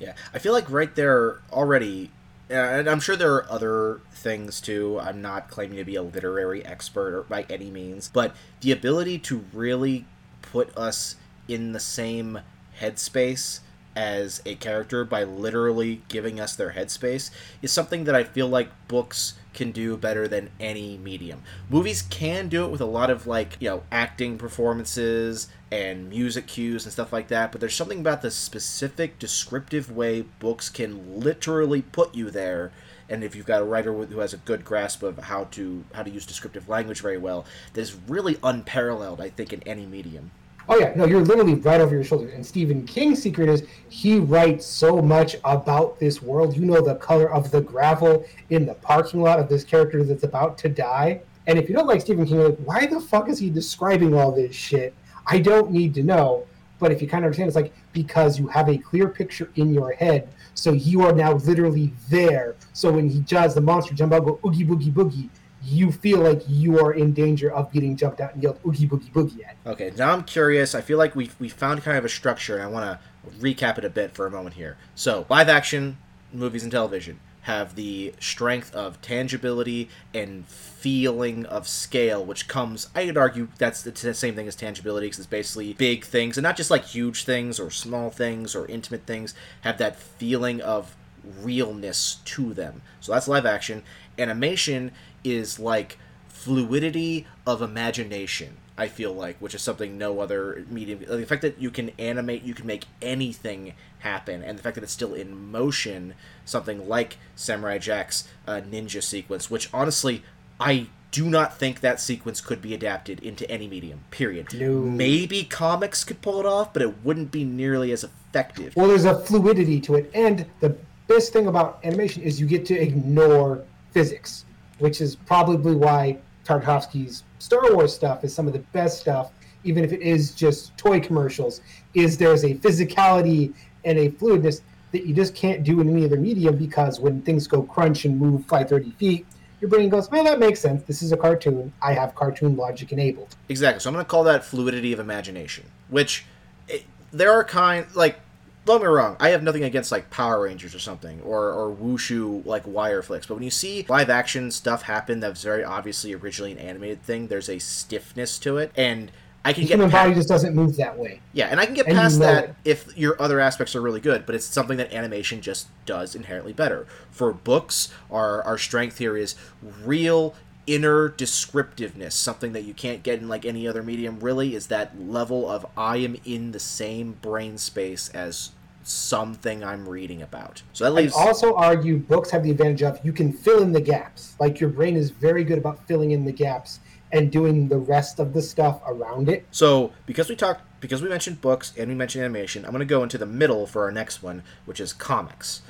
Yeah, I feel like right there already, and I'm sure there are other things too, I'm not claiming to be a literary expert or by any means, but the ability to really put us in the same headspace as a character by literally giving us their headspace is something that I feel like books can do better than any medium. Movies can do it with a lot of, like, you know, acting performances and music cues and stuff like that, but there's something about the specific descriptive way books can literally put you there. And if you've got a writer who has a good grasp of how to how to use descriptive language very well, that is really unparalleled, I think, in any medium. Oh, yeah. No, you're literally right over your shoulder. And Stephen King's secret is he writes so much about this world. You know the color of the gravel in the parking lot of this character that's about to die. And if you don't like Stephen King, you're like, why the fuck is he describing all this shit? I don't need to know. But if you kind of understand, it's like because you have a clear picture in your head. So you are now literally there. So when he does the monster jump out, go oogie boogie boogie, you feel like you are in danger of getting jumped out and yelled oogie boogie boogie at. Okay, now I'm curious. I feel like we we found kind of a structure, and I want to recap it a bit for a moment here. So, live action movies and television have the strength of tangibility and feeling of scale, which comes, I would argue, that's the same thing as tangibility, because it's basically big things, and not just like huge things or small things or intimate things, have that feeling of realness to them. So that's live action. Animation is like fluidity of imagination, I feel like, which is something no other medium... The fact that you can animate, you can make anything happen, and the fact that it's still in motion, something like Samurai Jack's uh, ninja sequence, which honestly, I do not think that sequence could be adapted into any medium, period. No. Maybe comics could pull it off, but it wouldn't be nearly as effective. Well, there's a fluidity to it, and the best thing about animation is you get to ignore physics, which is probably why Tartakovsky's Star Wars stuff is some of the best stuff, even if it is just toy commercials, is there's a physicality and a fluidness that you just can't do in any other medium, because when things go crunch and move by thirty feet, your brain goes, well, that makes sense. This is a cartoon. I have cartoon logic enabled. Exactly. So I'm going to call that fluidity of imagination, which it, there are kind like... Don't get me wrong, I have nothing against, like, Power Rangers or something, or, or wushu, like, wire flicks, but when you see live-action stuff happen that's very obviously originally an animated thing, there's a stiffness to it, and I can the get human past... body just doesn't move that way. Yeah, and I can get and past you know that it. If your other aspects are really good, but it's something that animation just does inherently better. For books, our, our strength here is real inner descriptiveness, something that you can't get in like any other medium really, is that level of I am in the same brain space as something I'm reading about. So that leaves... I also argue books have the advantage of you can fill in the gaps. Like your brain is very good about filling in the gaps and doing the rest of the stuff around it. So because we talked, because we mentioned books and we mentioned animation, I'm going to go into the middle for our next one, which is comics.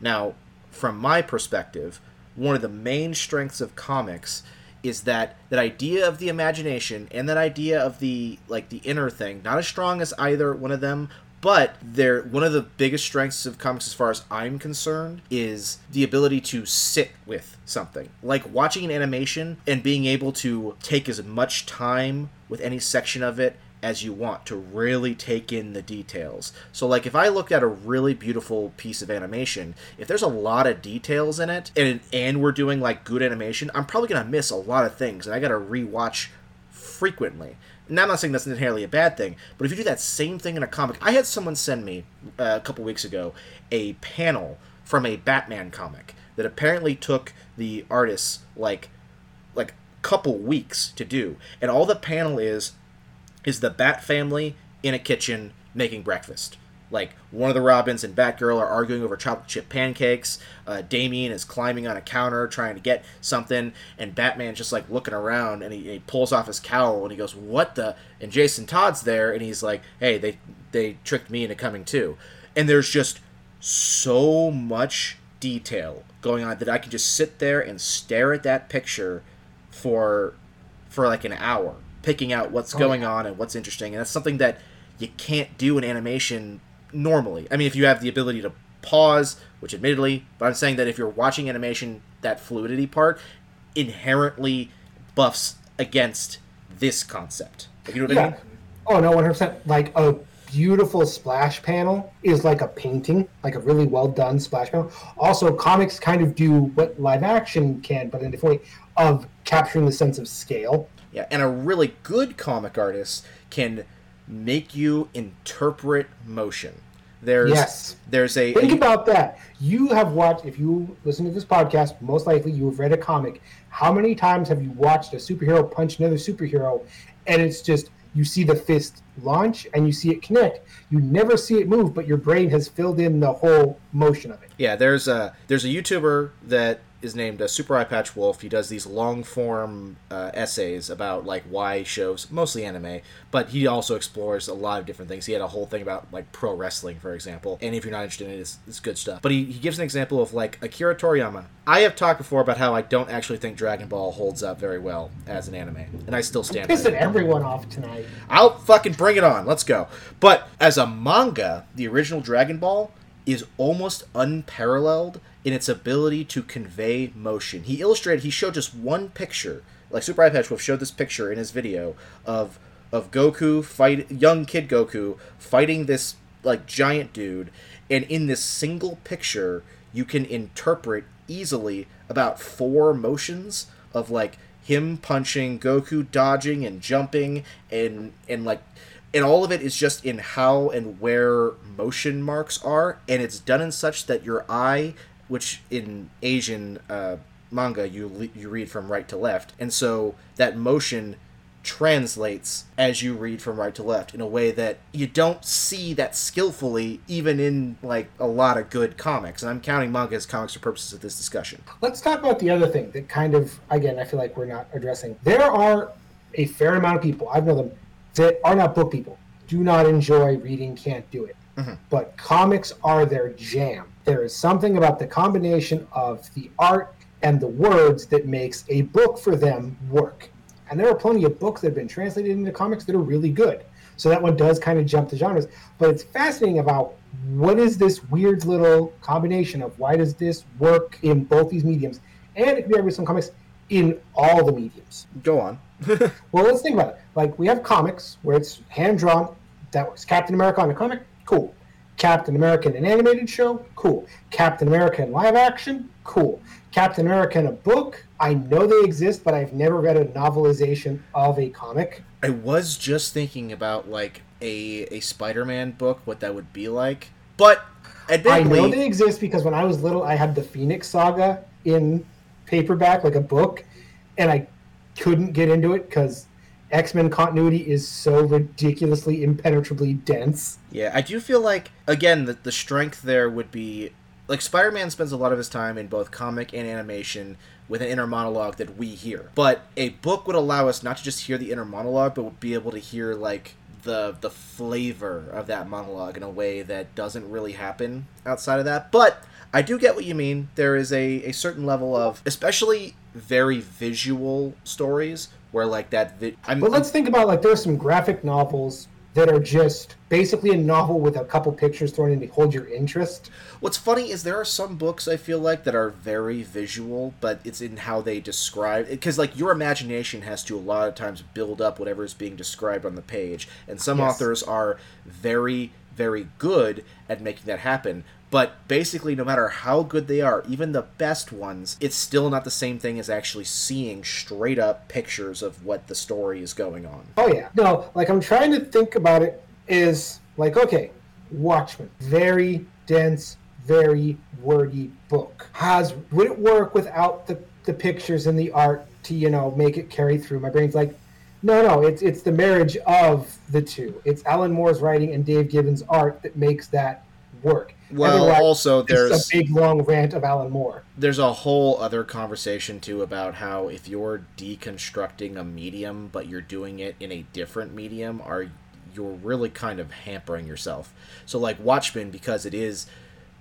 Now, from my perspective, one of the main strengths of comics is that that idea of the imagination and that idea of the like the inner thing, not as strong as either one of them, but they're one of the biggest strengths of comics as far as I'm concerned is the ability to sit with something. Like watching an animation and being able to take as much time with any section of it as you want to really take in the details. So, like, if I looked at a really beautiful piece of animation, if there's a lot of details in it, and and we're doing, like, good animation, I'm probably going to miss a lot of things, and I got to rewatch frequently. Now, I'm not saying that's inherently a bad thing, but if you do that same thing in a comic... I had someone send me, uh, a couple weeks ago, a panel from a Batman comic that apparently took the artists, like, like couple weeks to do. And all the panel is... is the Bat family in a kitchen making breakfast. Like, one of the Robins and Batgirl are arguing over chocolate chip pancakes, uh, Damien is climbing on a counter trying to get something, and Batman's just, like, looking around, and he, he pulls off his cowl, and he goes, what the... And Jason Todd's there, and he's like, hey, they, they tricked me into coming too. And there's just so much detail going on that I can just sit there and stare at that picture for, for like, an hour, picking out what's going on and what's interesting. And that's something that you can't do in animation normally. I mean, if you have the ability to pause, which admittedly, but I'm saying that if you're watching animation, that fluidity part inherently buffs against this concept. Like, you know what yeah. I mean? Oh, no, one hundred percent. Like, a beautiful splash panel is like a painting, like a really well-done splash panel. Also, comics kind of do what live action can, but in a different way, of capturing the sense of scale. Yeah, and a really good comic artist can make you interpret motion. There's, yes. There's a think a, about that. You have watched, if you listen to this podcast, most likely you have read a comic. How many times have you watched a superhero punch another superhero, and it's just you see the fist launch and you see it connect. You never see it move, but your brain has filled in the whole motion of it. Yeah, there's a there's a YouTuber that is named uh, Super Eye Patch Wolf. He does these long-form uh, essays about, like, why shows, mostly anime, but he also explores a lot of different things. He had a whole thing about, like, pro wrestling, for example, and if you're not interested in it, it's, it's good stuff. But he, he gives an example of, like, Akira Toriyama. I have talked before about how I don't actually think Dragon Ball holds up very well as an anime, and I still stand by it. I'm pissing everyone off tonight. I'll fucking bring it on. Let's go. But as a manga, the original Dragon Ball is almost unparalleled in its ability to convey motion. He illustrated, he showed just one picture, like Super Eye Patch Wolf showed this picture in his video of of Goku, fight young kid Goku, fighting this, like, giant dude, and in this single picture, you can interpret easily about four motions of, like, him punching, Goku dodging and jumping, and, and like, and all of it is just in how and where motion marks are, and it's done in such that your eye... which in Asian uh, manga you you read from right to left, and so that motion translates as you read from right to left in a way that you don't see that skillfully even in, like, a lot of good comics. And I'm counting manga as comics for purposes of this discussion. Let's talk about the other thing that kind of, again, I feel like we're not addressing. There are a fair amount of people, I've known them, that are not book people, do not enjoy reading, can't do it. Mm-hmm. But comics are their jam. There is something about the combination of the art and the words that makes a book for them work. And there are plenty of books that have been translated into comics that are really good. So that one does kind of jump the genres. But it's fascinating about what is this weird little combination of why does this work in both these mediums? And it can be some comics in all the mediums. Go on. Well, let's think about it. Like, we have comics where it's hand-drawn. That works. Captain America on a comic? Cool. Captain America in an animated show? Cool. Captain America in live action? Cool. Captain America in a book? I know they exist, but I've never read a novelization of a comic. I was just thinking about, like, a, a Spider-Man book, what that would be like. But, admittedly... I know they exist because when I was little, I had the Phoenix Saga in paperback, like a book, and I couldn't get into it because... X-Men continuity is so ridiculously impenetrably dense. Yeah, I do feel like, again, the, the strength there would be... Like, Spider-Man spends a lot of his time in both comic and animation with an inner monologue that we hear. But a book would allow us not to just hear the inner monologue, but would be able to hear, like, the the flavor of that monologue in a way that doesn't really happen outside of that. But I do get what you mean. There is a, a certain level of... Especially very visual stories... where, like, that... Vi- I'm, well, let's I'm, think about, like, there's some graphic novels that are just basically a novel with a couple pictures thrown in to hold your interest. What's funny is there are some books, I feel like, that are very visual, but it's in how they describe it. Because, like, your imagination has to, a lot of times, build up whatever is being described on the page. And some yes. authors are very, very good at making that happen. But basically, no matter how good they are, even the best ones, it's still not the same thing as actually seeing straight up pictures of what the story is going on. Oh, yeah. No, like, I'm trying to think about it is, like, okay, Watchmen. Very dense, very wordy book. Has, would it work without the, the pictures and the art to, you know, make it carry through? My brain's like, no, no, it's it's the marriage of the two. It's Alan Moore's writing and Dave Gibbons' art that makes that work. Well, Everywhere, also there's a big long rant of Alan Moore. There's a whole other conversation too about how if you're deconstructing a medium but you're doing it in a different medium, are you're really kind of hampering yourself. So like Watchmen, because it is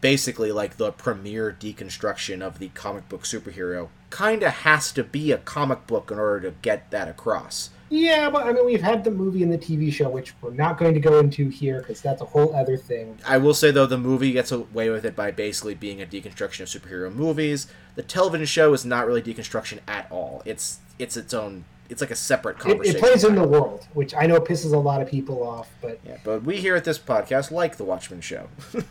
basically like the premier deconstruction of the comic book superhero, kind of has to be a comic book in order to get that across. Yeah, but I mean, we've had the movie and the T V show, which we're not going to go into here because that's a whole other thing. I will say, though, the movie gets away with it by basically being a deconstruction of superhero movies. The television show is not really deconstruction at all. It's it's its own, it's like a separate conversation. It, it plays in the world, which I know pisses a lot of people off. But yeah, but we here at this podcast like the Watchmen show.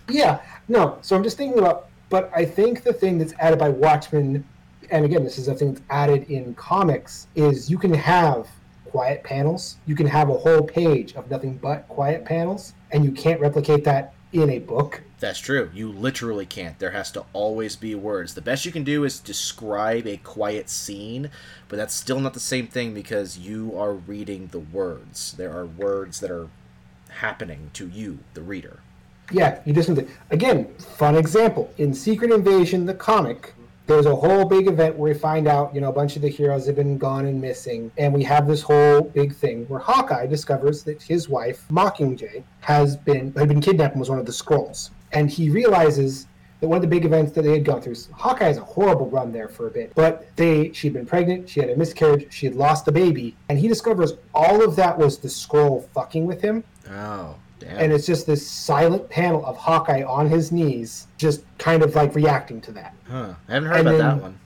Yeah, no, so I'm just thinking about, but I think the thing that's added by Watchmen, and again, this is a thing that's added in comics, is you can have quiet panels. You can have a whole page of nothing but quiet panels, and you can't replicate that in a book. That's true. You literally can't. There has to always be words. The best you can do is describe a quiet scene, but that's still not the same thing because you are reading the words. There are words that are happening to you, the reader. Yeah, you just need to, again, fun example. In Secret Invasion, the comic, there's a whole big event where we find out, you know, a bunch of the heroes have been gone and missing. And we have this whole big thing where Hawkeye discovers that his wife, Mockingjay, has been had been kidnapped and was one of the Skrulls. And he realizes that one of the big events that they had gone through, Hawkeye has a horrible run there for a bit, but they she'd been pregnant, she had a miscarriage, she had lost a baby, and he discovers all of that was the Skrull fucking with him. Oh. Damn. And it's just this silent panel of Hawkeye on his knees, just kind of like reacting to that. Huh. I haven't heard and about then, that one.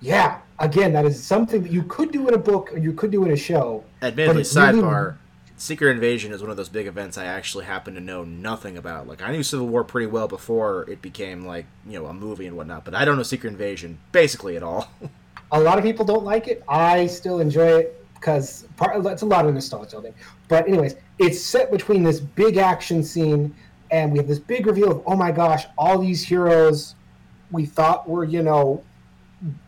Yeah. Again, that is something that you could do in a book or you could do in a show. Admittedly, sidebar, really... Secret Invasion is one of those big events I actually happen to know nothing about. Like, I knew Civil War pretty well before it became, like, you know, a movie and whatnot, but I don't know Secret Invasion basically at all. A lot of people don't like it. I still enjoy it. Because it's a lot of nostalgia thing. But anyways, it's set between this big action scene and we have this big reveal of, oh my gosh, all these heroes we thought were, you know,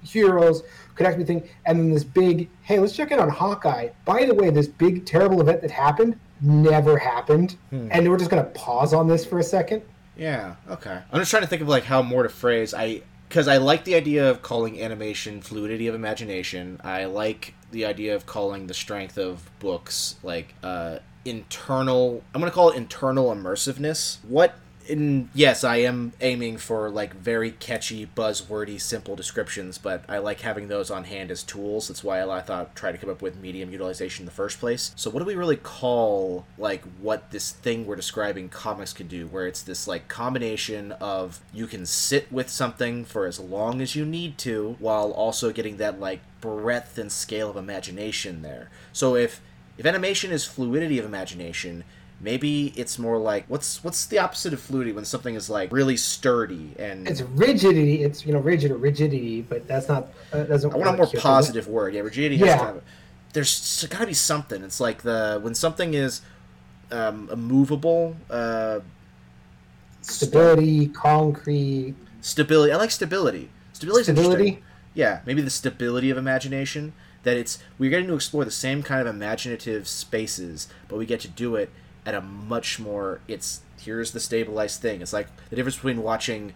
heroes, could actually be thing. And then this big, hey, let's check in on Hawkeye. By the way, this big, terrible event that happened never happened. Hmm. And we're just going to pause on this for a second. Yeah, okay. I'm just trying to think of, like, how more to phrase. I Because I like the idea of calling animation fluidity of imagination. I like the idea of calling the strength of books, like, uh, internal... I'm going to call it internal immersiveness. What... In, yes, I am aiming for, like, very catchy, buzzwordy, simple descriptions, but I like having those on hand as tools. That's why I thought I'd try to come up with medium utilization in the first place. So what do we really call, like, what this thing we're describing comics can do, where it's this, like, combination of you can sit with something for as long as you need to, while also getting that, like, breadth and scale of imagination there. So if, if animation is fluidity of imagination... Maybe it's more like, what's what's the opposite of fluidity when something is, like, really sturdy and... It's rigidity. It's, you know, rigid or rigidity, but that's not... Uh, doesn't I want a more here, positive word. Yeah, rigidity yeah. has kind of... There's got to be something. It's like the when something is um, immovable... Uh, stability, st- concrete... Stability. I like stability. Stability's interesting. Yeah, maybe the stability of imagination. That it's... We're getting to explore the same kind of imaginative spaces, but we get to do it... at a much more, it's, here's the stabilized thing. It's like the difference between watching,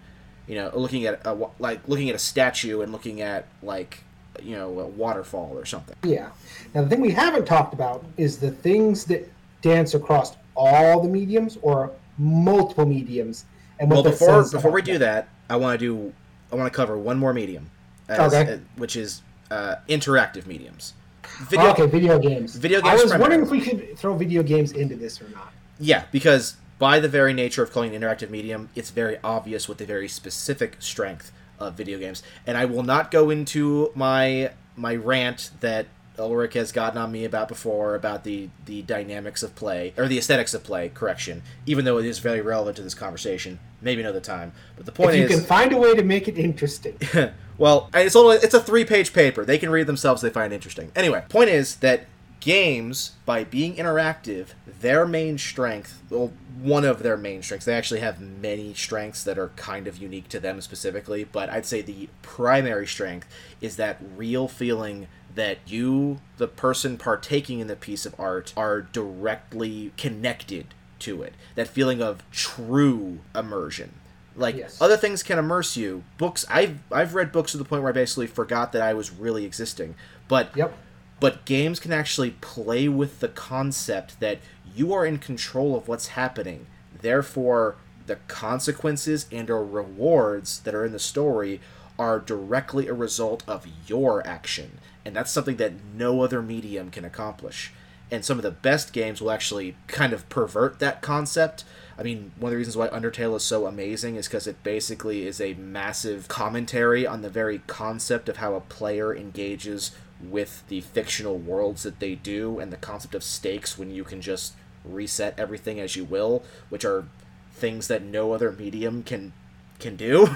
you know, looking at a, like looking at a statue and looking at, like, you know, a waterfall or something. Yeah. Now, the thing we haven't talked about is the things that dance across all the mediums or multiple mediums. And what well, before before we do that, I want to do I want to cover one more medium, as, okay. as, which is uh, interactive mediums. Video, oh, okay, video games. Video games. I was primarily. wondering if we could throw video games into this or not. Yeah, because by the very nature of calling an interactive medium, it's very obvious with the very specific strength of video games. And I will not go into my my rant that Ulrich has gotten on me about before about the, the dynamics of play, or the aesthetics of play, correction, even though it is very relevant to this conversation. Maybe another time. But the point is... If you is, can find a way to make it interesting. Well, it's only, it's a three-page paper. They can read themselves, they find it interesting. Anyway, point is that games, by being interactive, their main strength, well, one of their main strengths, they actually have many strengths that are kind of unique to them specifically, but I'd say the primary strength is that real feeling that you, the person partaking in the piece of art, are directly connected to it. That feeling of true immersion. Like, yes. Other things can immerse you. Books, I've I've read books to the point where I basically forgot that I was really existing. But yep. But games can actually play with the concept that you are in control of what's happening. Therefore, the consequences and or rewards that are in the story are directly a result of your action. And that's something that no other medium can accomplish. And some of the best games will actually kind of pervert that concept. I mean, one of the reasons why Undertale is so amazing is because it basically is a massive commentary on the very concept of how a player engages with the fictional worlds that they do, and the concept of stakes when you can just reset everything as you will, which are things that no other medium can can do.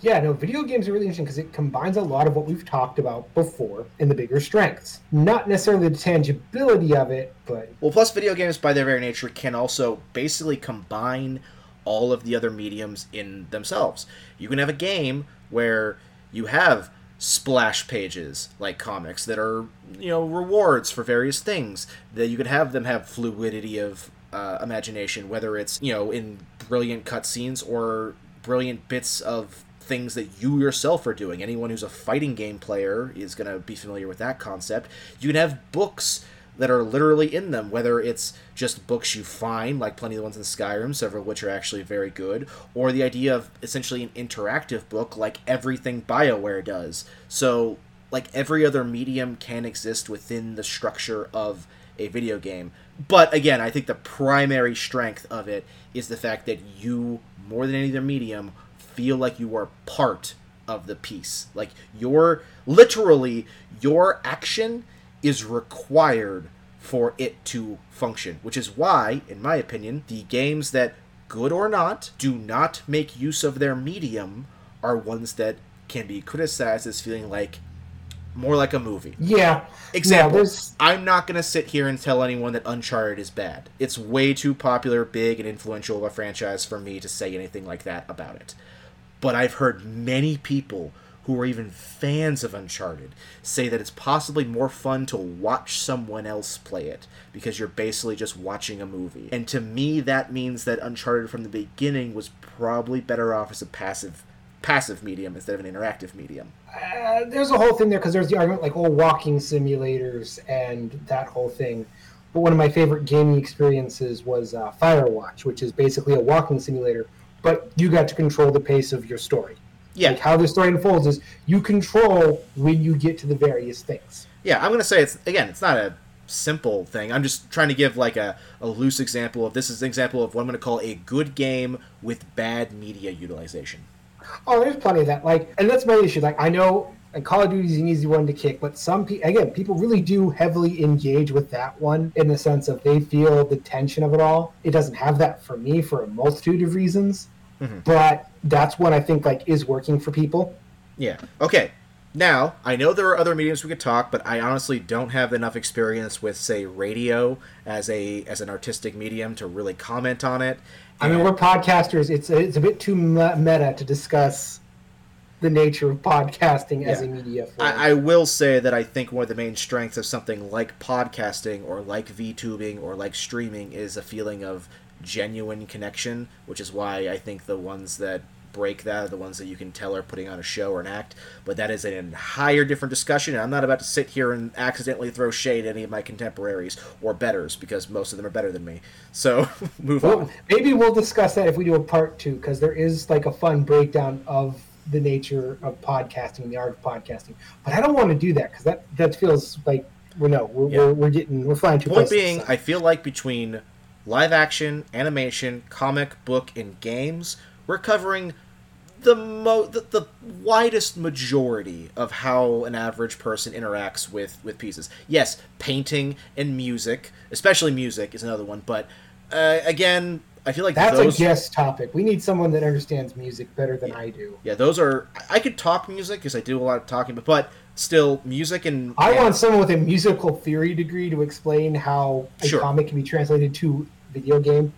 Yeah, no, video games are really interesting because it combines a lot of what we've talked about before in the bigger strengths. Not necessarily the tangibility of it, but... Well, plus video games, by their very nature, can also basically combine all of the other mediums in themselves. You can have a game where you have splash pages, like comics, that are, you know, rewards for various things. That you could have them have fluidity of uh, imagination, whether it's, you know, in brilliant cutscenes or... brilliant bits of things that you yourself are doing. Anyone who's a fighting game player is going to be familiar with that concept. You can have books that are literally in them, whether it's just books you find, like plenty of the ones in Skyrim, several of which are actually very good, or the idea of essentially an interactive book like everything BioWare does. So, like, every other medium can exist within the structure of a video game. But, again, I think the primary strength of it is the fact that you, more than any other medium, feel like you are part of the piece. Like, your, literally, your action is required for it to function. Which is why, in my opinion, the games that, good or not, do not make use of their medium are ones that can be criticized as feeling like more like a movie. Yeah. Example, no, I'm not going to sit here and tell anyone that Uncharted is bad. It's way too popular, big, and influential of a franchise for me to say anything like that about it. But I've heard many people who are even fans of Uncharted say that it's possibly more fun to watch someone else play it because you're basically just watching a movie. And to me, that means that Uncharted from the beginning was probably better off as a passive passive medium instead of an interactive medium. Uh, there's a whole thing there because there's the argument like, oh, walking simulators and that whole thing. But one of my favorite gaming experiences was uh, Firewatch, which is basically a walking simulator, but you got to control the pace of your story. Yeah. Like, how the story unfolds is you control when you get to the various things. Yeah, I'm going to say, it's again, it's not a simple thing. I'm just trying to give like a, a loose example of, this is an example of what I'm going to call a good game with bad media utilization. Oh, there's plenty of that. Like, and that's my issue. Like, I know, and Call of Duty is an easy one to kick, but some people, again, people really do heavily engage with that one in the sense of they feel the tension of it all. It doesn't have that for me for a multitude of reasons, mm-hmm. but that's what I think like is working for people. Yeah. Okay. Now, I know there are other mediums we could talk, but I honestly don't have enough experience with, say, radio as a as an artistic medium to really comment on it. I mean, we're podcasters. It's it's a bit too meta to discuss the nature of podcasting yeah. as a media form. I, I will say that I think one of the main strengths of something like podcasting or like VTubing or like streaming is a feeling of genuine connection, which is why I think the ones that break that are the ones that you can tell are putting on a show or an act. But that is an entire different discussion, and I'm not about to sit here and accidentally throw shade at any of my contemporaries or betters, because most of them are better than me. So move well, on. Maybe we'll discuss that if we do a part two, because there is like a fun breakdown of the nature of podcasting and the art of podcasting. But I don't want to do that because that that feels like We're no, we're yeah. we're, we're getting we're flying too. Point being, I feel like between live action, animation, comic book, and games, we're covering the mo the, the widest majority of how an average person interacts with with pieces. Yes, painting and music, especially music, is another one. But uh, again, I feel like that's those... a guest topic. We need someone that understands music better than yeah. I do. Yeah, those are. I could talk music because I do a lot of talking, but but still, music and I and... want someone with a musical theory degree to explain how a sure. comic can be translated to video game,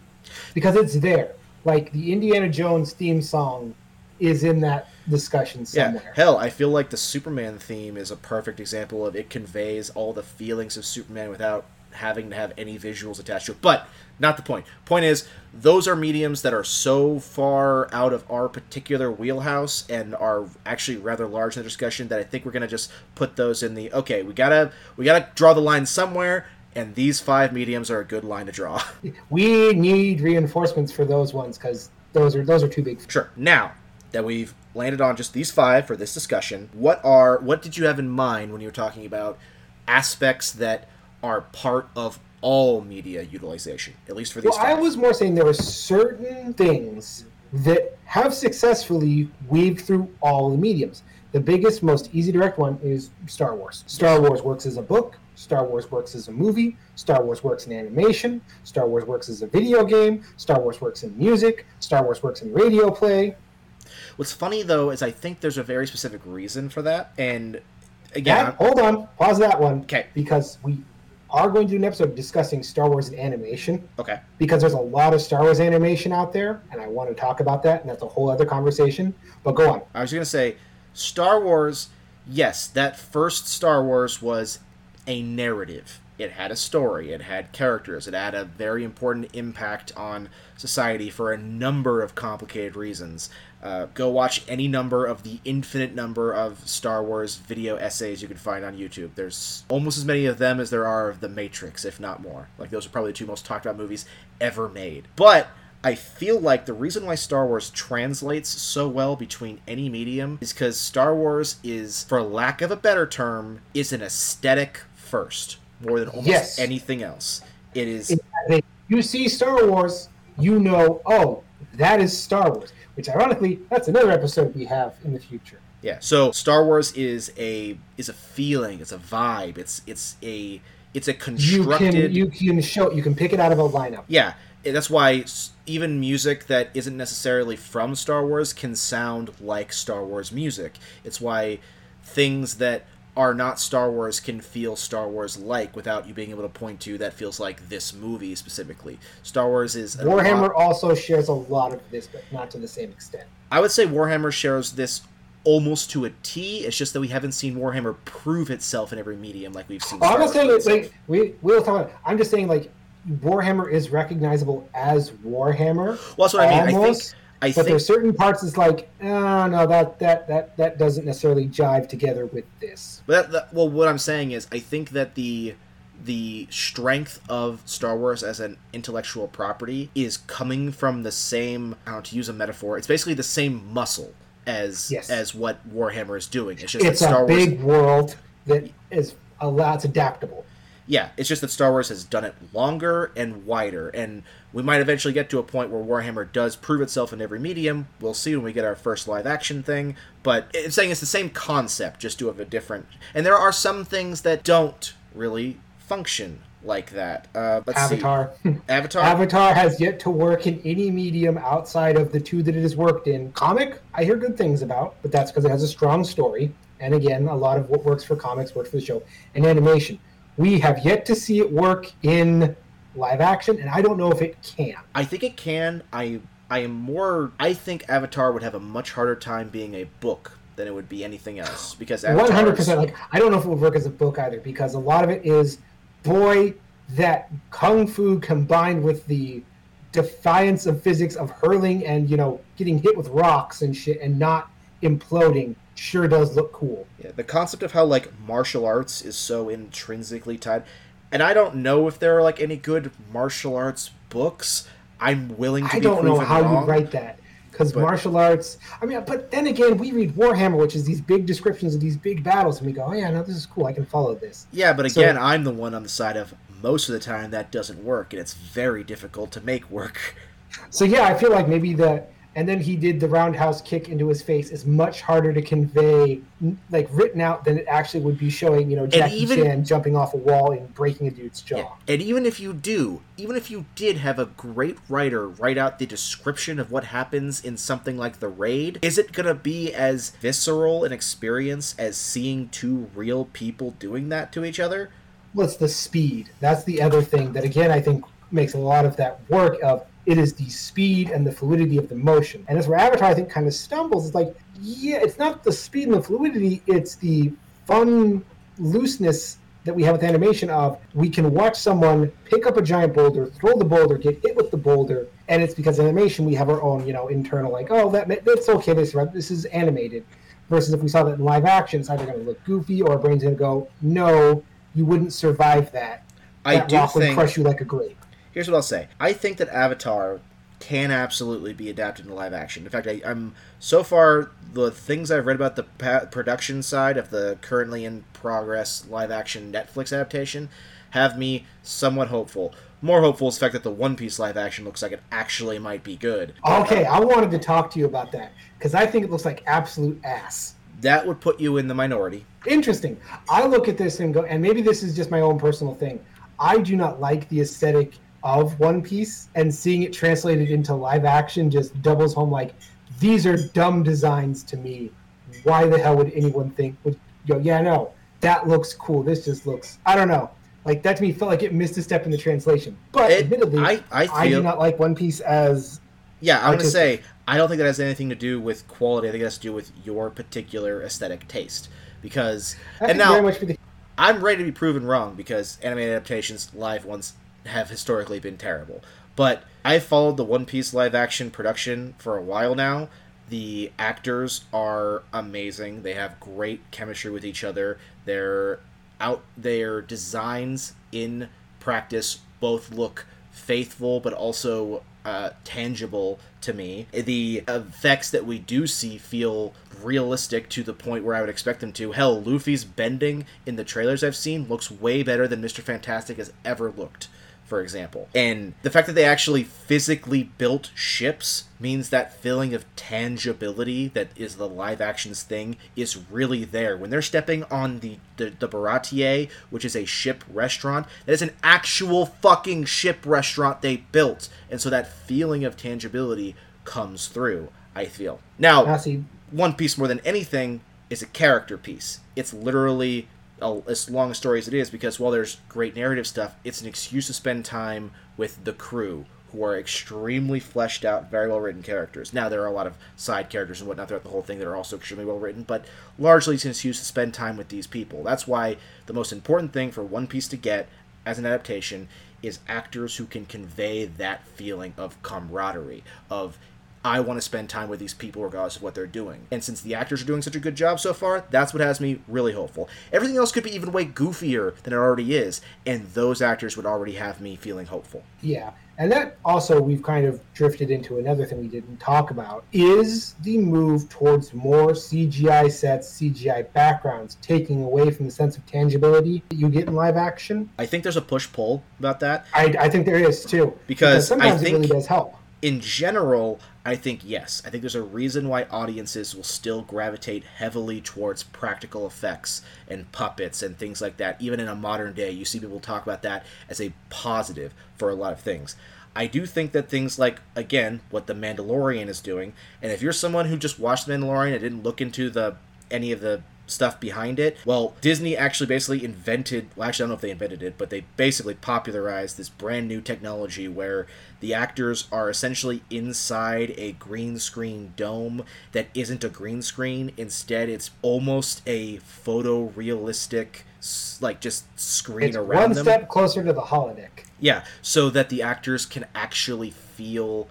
because it's there. Like the Indiana Jones theme song is in that discussion somewhere. Yeah. Hell, I feel like the Superman theme is a perfect example of it conveys all the feelings of Superman without having to have any visuals attached to it. But not the point. Point is, those are mediums that are so far out of our particular wheelhouse and are actually rather large in the discussion that I think we're going to just put those in the, okay, we gotta we gotta draw the line somewhere, and these five mediums are a good line to draw. We need reinforcements for those ones, because those are, those are too big. Sure. Now that we've landed on just these five for this discussion, what are what did you have in mind when you were talking about aspects that are part of all media utilization, at least for these well, five? I was more saying there are certain things that have successfully weaved through all the mediums. The biggest, most easy direct one is Star Wars. Star Wars works as a book. Star Wars works as a movie. Star Wars works in animation. Star Wars works as a video game. Star Wars works in music. Star Wars works in radio play. What's funny, though, is I think there's a very specific reason for that. And again... That, hold on. Pause that one. Okay. Because we... are going to do an episode discussing Star Wars and animation. Okay. Because there's a lot of Star Wars animation out there, and I want to talk about that, and that's a whole other conversation. But go on. I was going to say, Star Wars, yes, that first Star Wars was a narrative. It had a story. It had characters. It had a very important impact on society for a number of complicated reasons. Uh, go watch any number of the infinite number of Star Wars video essays you can find on YouTube. There's almost as many of them as there are of The Matrix, if not more. Like, those are probably the two most talked about movies ever made. But I feel like the reason why Star Wars translates so well between any medium is because Star Wars is, for lack of a better term, is an aesthetic first, more than almost yes. anything else. It is... Exactly. You see Star Wars, you know, oh, that is Star Wars. Which, ironically, that's another episode we have in the future. Yeah. So Star Wars is a is a feeling. It's a vibe. It's it's a it's a constructed. You can you can show you can pick it out of a lineup. Yeah, that's why even music that isn't necessarily from Star Wars can sound like Star Wars music. It's why things that are not Star Wars can feel Star Wars-like without you being able to point to that feels like this movie specifically. Star Wars is... Warhammer lot... also shares a lot of this, but not to the same extent. I would say Warhammer shares this almost to a T. It's just that we haven't seen Warhammer prove itself in every medium like we've seen Star Wars. I'm just saying, like, we, we'll talk about, I'm just saying, like, Warhammer is recognizable as Warhammer. Well, that's what I mean. I think... I but think... there's certain parts it's like, oh, no, that, that, that, that doesn't necessarily jive together with this. But that, that, well, what I'm saying is I think that the the strength of Star Wars as an intellectual property is coming from the same, I don't know, to use a metaphor, it's basically the same muscle as yes. as what Warhammer is doing. It's just it's that Star a big Wars... world that is a lot, it's adaptable. Yeah, it's just that Star Wars has done it longer and wider, and we might eventually get to a point where Warhammer does prove itself in every medium. We'll see when we get our first live-action thing, but it's saying it's the same concept, just do it a different... And there are some things that don't really function like that. Uh, let's Avatar. See. Avatar. Avatar has yet to work in any medium outside of the two that it has worked in. Comic, I hear good things about, but that's because it has a strong story, and again, a lot of what works for comics works for the show, and animation. We have yet to see it work in live action, and I don't know if it can. I think it can. I I am more... I think Avatar would have a much harder time being a book than it would be anything else, because Avatar one hundred percent. Is... Like, I don't know if it would work as a book either, because a lot of it is, boy, that kung fu combined with the defiance of physics of hurling and, you know, getting hit with rocks and shit and not imploding sure does look cool. Yeah, the concept of how, like, martial arts is so intrinsically tied, and I don't know if there are, like, any good martial arts books. I'm willing to I be proven wrong. I don't know how you write that. Because martial arts, I mean, but then again, we read Warhammer, which is these big descriptions of these big battles, and we go, oh, yeah, no, this is cool. I can follow this. Yeah, but again, so, I'm the one on the side of most of the time that doesn't work, and it's very difficult to make work. So, yeah, I feel like maybe the, and then he did the roundhouse kick into his face is much harder to convey, like, written out than it actually would be showing, you know, Jackie even, Chan jumping off a wall and breaking a dude's jaw. Yeah, and even if you do, even if you did have a great writer write out the description of what happens in something like The Raid, is it going to be as visceral an experience as seeing two real people doing that to each other? Well, it's the speed. That's the other thing that, again, I think makes a lot of that work of, it is the speed and the fluidity of the motion. And that's where Avatar, I think, kind of stumbles. It's like, yeah, it's not the speed and the fluidity. It's the fun looseness that we have with animation of we can watch someone pick up a giant boulder, throw the boulder, get hit with the boulder. And it's because animation, we have our own, you know, internal, like, oh, that that's okay. This, this is animated. Versus if we saw that in live action, it's either going to look goofy or our brain's going to go, no, you wouldn't survive that. I that do rock think... would crush you like a grape. Here's what I'll say. I think that Avatar can absolutely be adapted into live action. In fact, I, I'm so far, the things I've read about the pa- production side of the currently in progress live action Netflix adaptation have me somewhat hopeful. More hopeful is the fact that the One Piece live action looks like it actually might be good. Okay, I wanted to talk to you about that because I think it looks like absolute ass. That would put you in the minority. Interesting. I look at this and go, and maybe this is just my own personal thing. I do not like the aesthetic of One Piece, and seeing it translated into live action just doubles home like, these are dumb designs to me. Why the hell would anyone think, would go, yeah, no, that looks cool. This just looks, I don't know. Like, that to me felt like it missed a step in the translation. But it, admittedly, I, I, feel, I do not like One Piece as... Yeah, I'm going to say, I don't think that has anything to do with quality. I think it has to do with your particular aesthetic taste. Because, I and now, very much for the- I'm ready to be proven wrong, because anime adaptations, live ones, have historically been terrible. But I've followed the One Piece live action production for a while now. The actors are amazing. They have great chemistry with each other. Their out their designs in practice both look faithful but also uh, tangible to me. The effects that we do see feel realistic to the point where I would expect them to. Hell, Luffy's bending in the trailers I've seen looks way better than Mister Fantastic has ever looked, for example. And the fact that they actually physically built ships means that feeling of tangibility that is the live actions thing is really there. When they're stepping on the, the, the Baratier, which is a ship restaurant, that is an actual fucking ship restaurant they built. And so that feeling of tangibility comes through, I feel. Now, One Piece more than anything is a character piece. It's literally... as long a story as it is, because while there's great narrative stuff, it's an excuse to spend time with the crew, who are extremely fleshed out, very well written characters. Now, there are a lot of side characters and whatnot throughout the whole thing that are also extremely well written, but largely it's an excuse to spend time with these people. That's why the most important thing for One Piece to get as an adaptation is actors who can convey that feeling of camaraderie, of I want to spend time with these people regardless of what they're doing. And since the actors are doing such a good job so far, that's what has me really hopeful. Everything else could be even way goofier than it already is, and those actors would already have me feeling hopeful. Yeah, and that also we've kind of drifted into another thing we didn't talk about, is the move towards more C G I sets, C G I backgrounds, taking away from the sense of tangibility that you get in live action. I think there's a push-pull about that. I, I think there is, too. Because, because sometimes I think... it really does help. In general, I think yes. I think there's a reason why audiences will still gravitate heavily towards practical effects and puppets and things like that. Even in a modern day, you see people talk about that as a positive for a lot of things. I do think that things like, again, what The Mandalorian is doing, and if you're someone who just watched The Mandalorian and didn't look into the any of the stuff behind it, well, Disney actually basically invented, well, actually I don't know if they invented it, but they basically popularized this brand new technology where the actors are essentially inside a green screen dome that isn't a green screen. Instead, it's almost a photorealistic, like, just screen it's around them. It's one step closer to the holodeck. Yeah, so that the actors can actually feel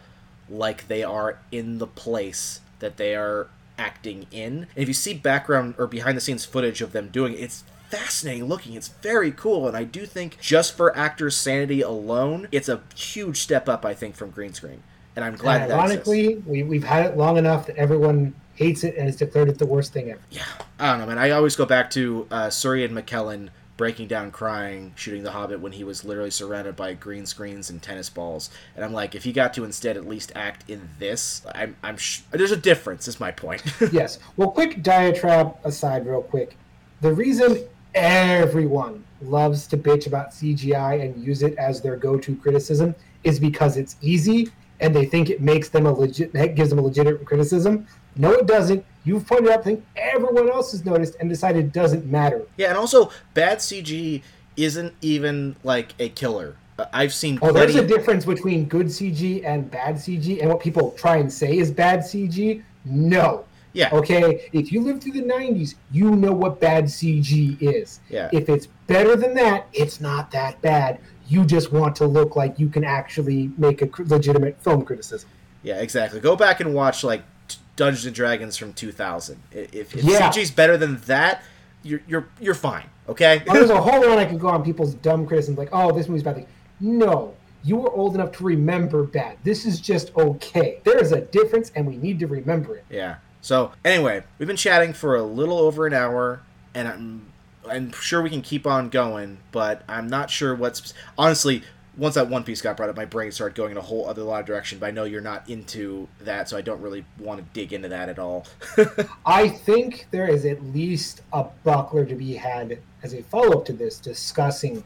like they are in the place that they are acting in. And if you see background or behind the scenes footage of them doing it, it's fascinating looking. It's very cool. And I do think just for actors' sanity alone, it's a huge step up, I think, from green screen. and I'm glad and that ironically, exists. we, we've had it long enough that everyone hates it and has declared it the worst thing ever. Yeah, I don't know, man. I always go back to uh, Suri and McKellen breaking down, crying, shooting The Hobbit when he was literally surrounded by green screens and tennis balls. And I'm like, if he got to instead at least act in this, I'm, I'm sh- there's a difference, is my point. Yes. Well, quick diatribe aside real quick. The reason everyone loves to bitch about C G I and use it as their go-to criticism is because it's easy and they think it makes them a legit, gives them a legitimate criticism. No, it doesn't. You've pointed out the thing everyone else has noticed and decided it doesn't matter. Yeah, and also, bad C G isn't even, like, a killer. I've seen oh, plenty... There's a difference between good C G and bad C G, and what people try and say is bad C G. No. Yeah. Okay? If you lived through the nineties, you know what bad C G is. Yeah. If it's better than that, it's not that bad. You just want to look like you can actually make a legitimate film criticism. Yeah, exactly. Go back and watch, like, Dungeons and Dragons from two thousand. If, if yeah. C G's better than that, you're you're you're fine, okay? Well, there's a whole lot I can go on people's dumb criticisms, like, oh, this movie's bad. Like, no, you were old enough to remember bad. This is just okay. There is a difference, and we need to remember it. Yeah. So, anyway, we've been chatting for a little over an hour, and I'm, I'm sure we can keep on going, but I'm not sure what's... Honestly... Once that One Piece got brought up, my brain started going in a whole other lot of direction, but I know you're not into that, so I don't really want to dig into that at all. I think there is at least a buckler to be had as a follow-up to this, discussing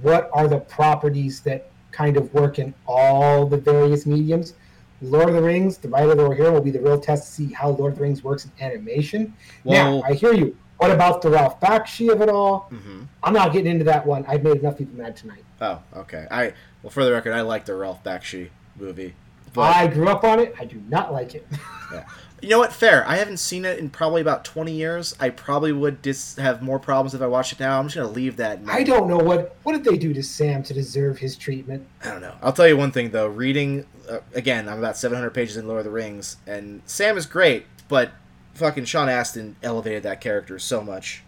what are the properties that kind of work in all the various mediums. Lord of the Rings, the writer over here, will be the real test to see how Lord of the Rings works in animation. Well, now, I hear you. What about the Ralph Bakshi of it all? Mm-hmm. I'm not getting into that one. I've made enough people mad tonight. Oh, okay. I well, for the record, I like the Ralph Bakshi movie. But... I grew up on it. I do not like it. Yeah. You know what? Fair. I haven't seen it in probably about twenty years. I probably would dis- have more problems if I watched it now. I'm just going to leave that. Now. I don't know. What What did they do to Sam to deserve his treatment? I don't know. I'll tell you one thing, though. Reading, uh, again, I'm about seven hundred pages in Lord of the Rings, and Sam is great, but... Fucking Sean Astin elevated that character so much.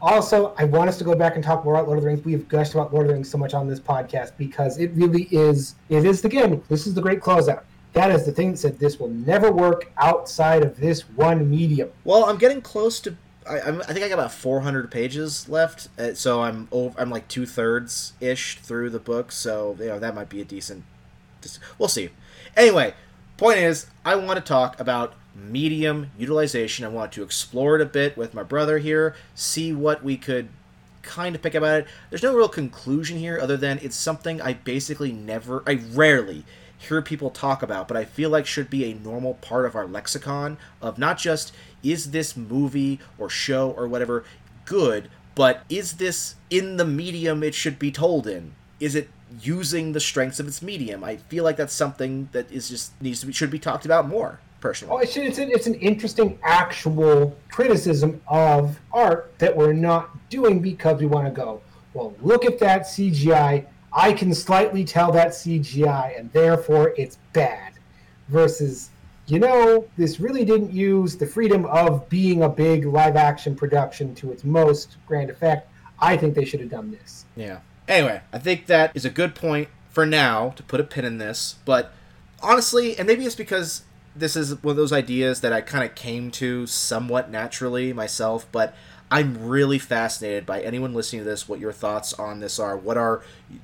Also, I want us to go back and talk more about Lord of the Rings. We've gushed about Lord of the Rings so much on this podcast because it really is, it is the game. This is the great closeout. That is the thing that said this will never work outside of this one medium. Well, I'm getting close to, I, I think I got about four hundred pages left, so I'm over, I'm like two-thirds-ish through the book, so you know that might be a decent, we'll see. Anyway, point is, I want to talk about medium utilization. I want to explore it a bit with my brother here, see what we could kind of pick about it. There's no real conclusion here other than it's something I basically never, I rarely hear people talk about, but I feel like should be a normal part of our lexicon of not just is this movie or show or whatever good, but is this in the medium it should be told in? Is it using the strengths of its medium? I feel like that's something that is just needs to be, should be talked about more. Personally. Oh, it's, it's, an, it's an interesting actual criticism of art that we're not doing because we want to go, well, look at that C G I. I can slightly tell that C G I, and therefore it's bad. Versus, you know, this really didn't use the freedom of being a big live-action production to its most grand effect. I think they should have done this. Yeah. Anyway, I think that is a good point for now to put a pin in this. But honestly, and maybe it's because... This is one of those ideas that I kind of came to somewhat naturally myself, but I'm really fascinated by anyone listening to this, what your thoughts on this are. What are,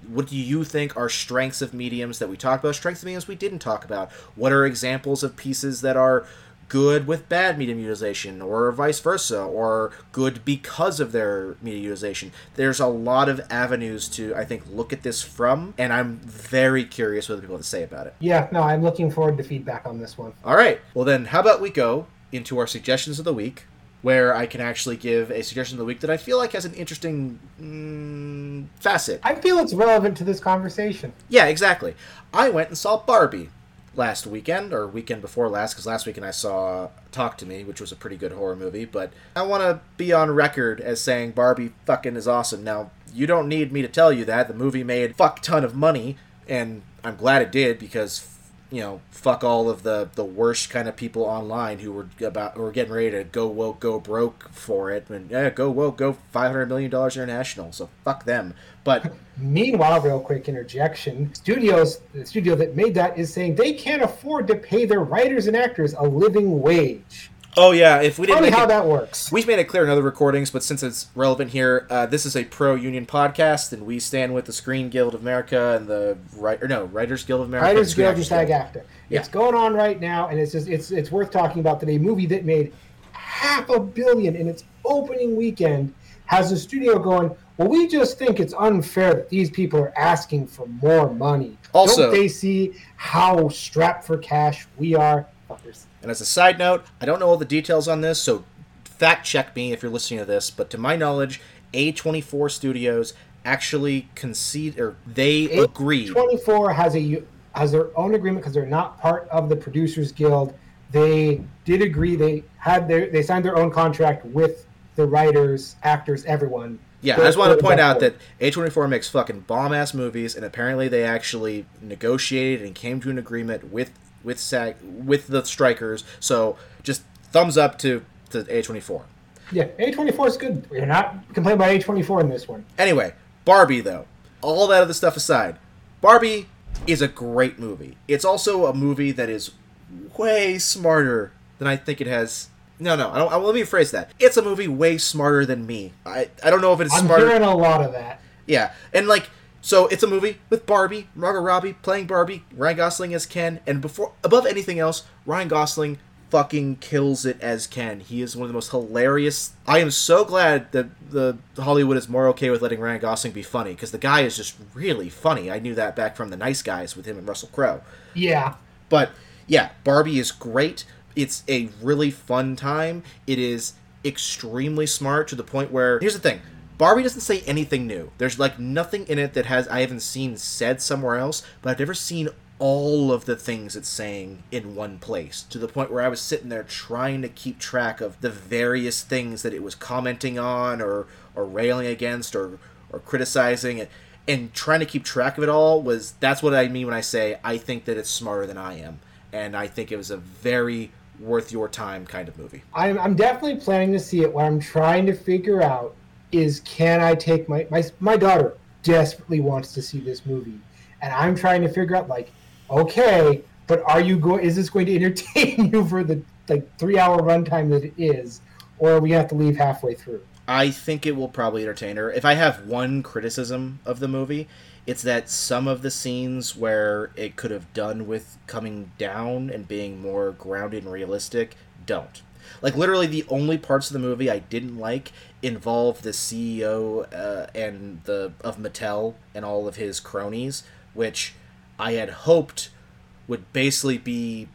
what do you think are strengths of mediums that we talked about, strengths of mediums we didn't talk about? What are examples of pieces that are good with bad medium utilization or vice versa, or good because of their medium utilization? There's a lot of avenues to, I think, look at this from, and I'm very curious what people have to say about it. Yeah, no, I'm looking forward to feedback on this one. All right. Well, then how about we go into our suggestions of the week, where I can actually give a suggestion of the week that I feel like has an interesting mm, facet. I feel it's relevant to this conversation. Yeah, exactly. I went and saw Barbie last weekend, or weekend before last, because last weekend I saw Talk to Me, which was a pretty good horror movie, but I want to be on record as saying Barbie fucking is awesome. Now, you don't need me to tell you that. The movie made a fuck ton of money, and I'm glad it did, because you know, fuck all of the, the worst kind of people online who were about who were getting ready to go woke, go broke for it. And yeah, go woke, go five hundred million dollars international. So fuck them. But meanwhile, real quick interjection, studios, the studio that made that is saying they can't afford to pay their writers and actors a living wage. Oh, yeah. If we didn't, how it, that works. We've made it clear in other recordings, but since it's relevant here, uh, this is a pro-union podcast, and we stand with the Screen Guild of America and the writer, no, Writers Guild of America. Writers Guild and SAG-AFTRA. Yeah. It's going on right now, and it's just it's it's worth talking about today. A movie that made half a billion in its opening weekend has a studio going, well, we just think it's unfair that these people are asking for more money. Also, don't they see how strapped for cash we are? And as a side note, I don't know all the details on this, so fact check me if you're listening to this, but to my knowledge, A twenty-four Studios actually concede, or they agreed. A twenty-four has a has their own agreement because they're not part of the Producers Guild. They did agree. They had their, they signed their own contract with the writers, actors, everyone. Yeah, I just wanted to point out that A twenty-four makes fucking bomb-ass movies, and apparently they actually negotiated and came to an agreement with with SAG, with the strikers, so just thumbs up to, to A twenty-four. Yeah, A twenty-four is good. You're not complaining about A twenty-four in this one. Anyway, Barbie, though. All that other stuff aside, Barbie is a great movie. It's also a movie that is way smarter than I think it has... No, no, I don't, I, let me rephrase that. It's a movie way smarter than me. I, I don't know if it's smarter... I'm hearing a lot of that. Yeah, and like... So it's a movie with Barbie, Margot Robbie playing Barbie, Ryan Gosling as Ken, and before above anything else, Ryan Gosling fucking kills it as Ken. He is one of the most hilarious. I am so glad that the Hollywood is more okay with letting Ryan Gosling be funny, because the guy is just really funny. I knew that back from The Nice Guys with him and Russell Crowe. Yeah. But yeah, Barbie is great. It's a really fun time. It is extremely smart to the point where, here's the thing. Barbie doesn't say anything new. There's, like, nothing in it that has I haven't seen said somewhere else, but I've never seen all of the things it's saying in one place, to the point where I was sitting there trying to keep track of the various things that it was commenting on or, or railing against or, or criticizing, and, and trying to keep track of it all was... That's what I mean when I say I think that it's smarter than I am, and I think it was a very worth-your-time kind of movie. I'm, I'm definitely planning to see it. What I'm trying to figure out is, can I take my, my my daughter desperately wants to see this movie, and I'm trying to figure out, like, okay, but are you going is this going to entertain you for the like three hour runtime that it is, or are we have to leave halfway through? I think it will probably entertain her. If I have one criticism of the movie, it's that some of the scenes where it could have done with coming down and being more grounded and realistic don't. Like, literally, the only parts of the movie I didn't like involved the C E O uh, and the of Mattel and all of his cronies, which I had hoped would basically be,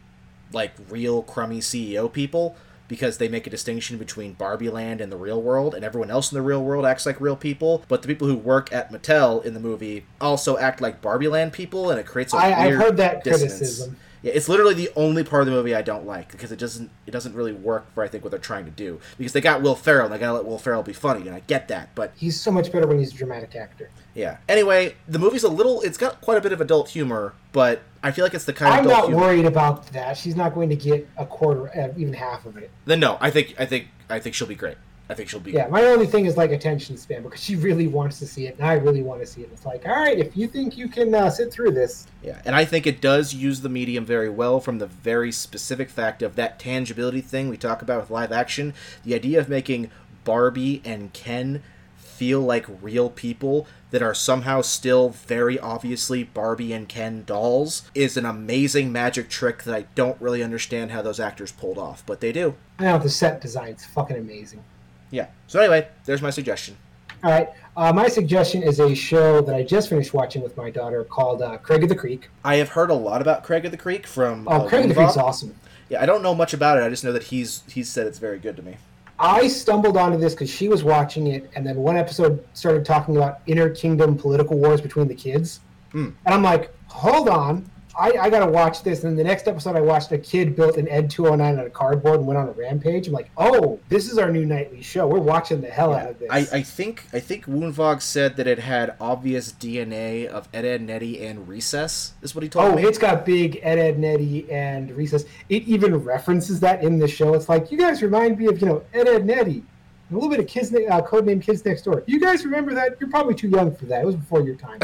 like, real crummy C E O people, because they make a distinction between Barbie Land and the real world, and everyone else in the real world acts like real people, but the people who work at Mattel in the movie also act like Barbie Land people, and it creates a I, weird I've heard that dissonance. Criticism. Yeah, it's literally the only part of the movie I don't like, because it doesn't it doesn't really work for, I think, what they're trying to do. Because they got Will Ferrell, and they gotta let Will Ferrell be funny, and I get that, but... He's so much better when he's a dramatic actor. Yeah. Anyway, the movie's a little... It's got quite a bit of adult humor, but I feel like it's the kind of I'm adult I'm not humor. Worried about that. She's not going to get a quarter, uh, even half of it. Then no, I think I think, I think she'll be great. I think she'll be Yeah, great. My only thing is, like, attention span, because she really wants to see it, and I really want to see it. It's like, all right, if you think you can uh, sit through this. Yeah, and I think it does use the medium very well, from the very specific fact of that tangibility thing we talk about with live action. The idea of making Barbie and Ken feel like real people that are somehow still very obviously Barbie and Ken dolls is an amazing magic trick that I don't really understand how those actors pulled off, but they do. I know, the set design's fucking amazing. Yeah. So anyway, there's my suggestion. All right. Uh, my suggestion is a show that I just finished watching with my daughter called uh, Craig of the Creek. I have heard a lot about Craig of the Creek from... Oh, uh, Craig of the Creek's awesome. Yeah, I don't know much about it. I just know that he's he's said it's very good to me. I stumbled onto this because she was watching it, and then one episode started talking about inter-kingdom political wars between the kids. Mm. And I'm like, hold on. I, I got to watch this. And the next episode I watched, a kid built an Ed two oh nine out of cardboard and went on a rampage. I'm like, oh, this is our new nightly show. We're watching the hell yeah. out of this. I, I think I think Woonvog said that it had obvious D N A of Ed, Edd n Eddy and Recess, is what he told oh, me. Oh, it's got big Ed, Edd n Eddy and Recess. It even references that in the show. It's like, you guys remind me of, you know, Ed, Edd n Eddy. A little bit of kids, uh, Codename Kids Next Door. You guys remember that? You're probably too young for that. It was before your time.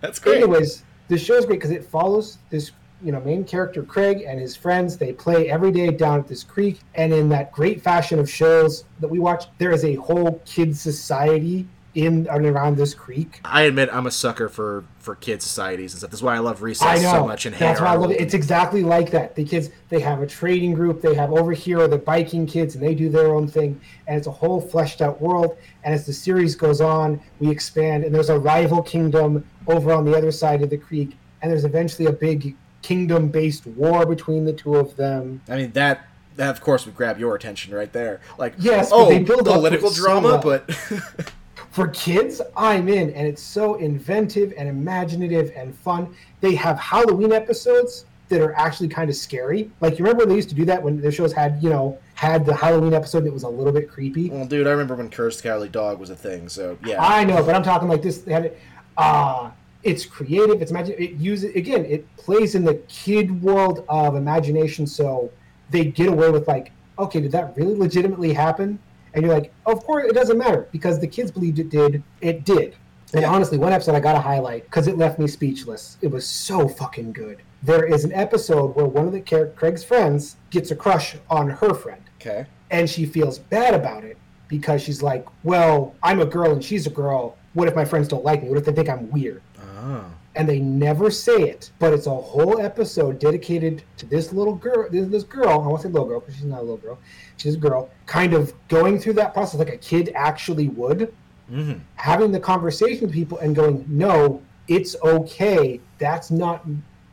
That's great. Anyways, the show's great because it follows this, you know, main character Craig and his friends. They play every day down at this creek, and in that great fashion of shows that we watch, there is a whole kid society in and around this creek. I admit I'm a sucker for for kid societies and stuff. That's why I love Recess I know. so much. And that's why I love it. It's exactly like that. The kids, they have a trading group. They have over here are the biking kids, and they do their own thing. And it's a whole fleshed out world. And as the series goes on, we expand. And there's a rival kingdom over on the other side of the creek. And there's eventually a big kingdom-based war between the two of them. I mean, that... that of course would grab your attention right there. Like, yes, oh, but they build political up drama, so but... For kids, I'm in, and it's so inventive and imaginative and fun. They have Halloween episodes that are actually kind of scary. Like, you remember when they used to do that when their shows had, you know, had the Halloween episode that was a little bit creepy? Well, dude, I remember when Cursed Cowardly Dog was a thing, so, yeah. I know, but I'm talking like this. They had it, uh, it's creative, it's imaginative. It uses, again, it plays in the kid world of imagination, so they get away with, like, okay, did that really legitimately happen? And you're like, of course, it doesn't matter, because the kids believed it did. It did. And yeah. honestly, one episode I got to highlight, because it left me speechless. It was so fucking good. There is an episode where one of the Car- Craig's friends gets a crush on her friend. Okay. And she feels bad about it, because she's like, well, I'm a girl and she's a girl. What if my friends don't like me? What if they think I'm weird? Oh. And they never say it, but it's a whole episode dedicated to this little girl, this, this girl, I won't say little girl, because she's not a little girl, she's a girl, kind of going through that process like a kid actually would, mm-hmm. having the conversation with people and going, no, it's okay, that's not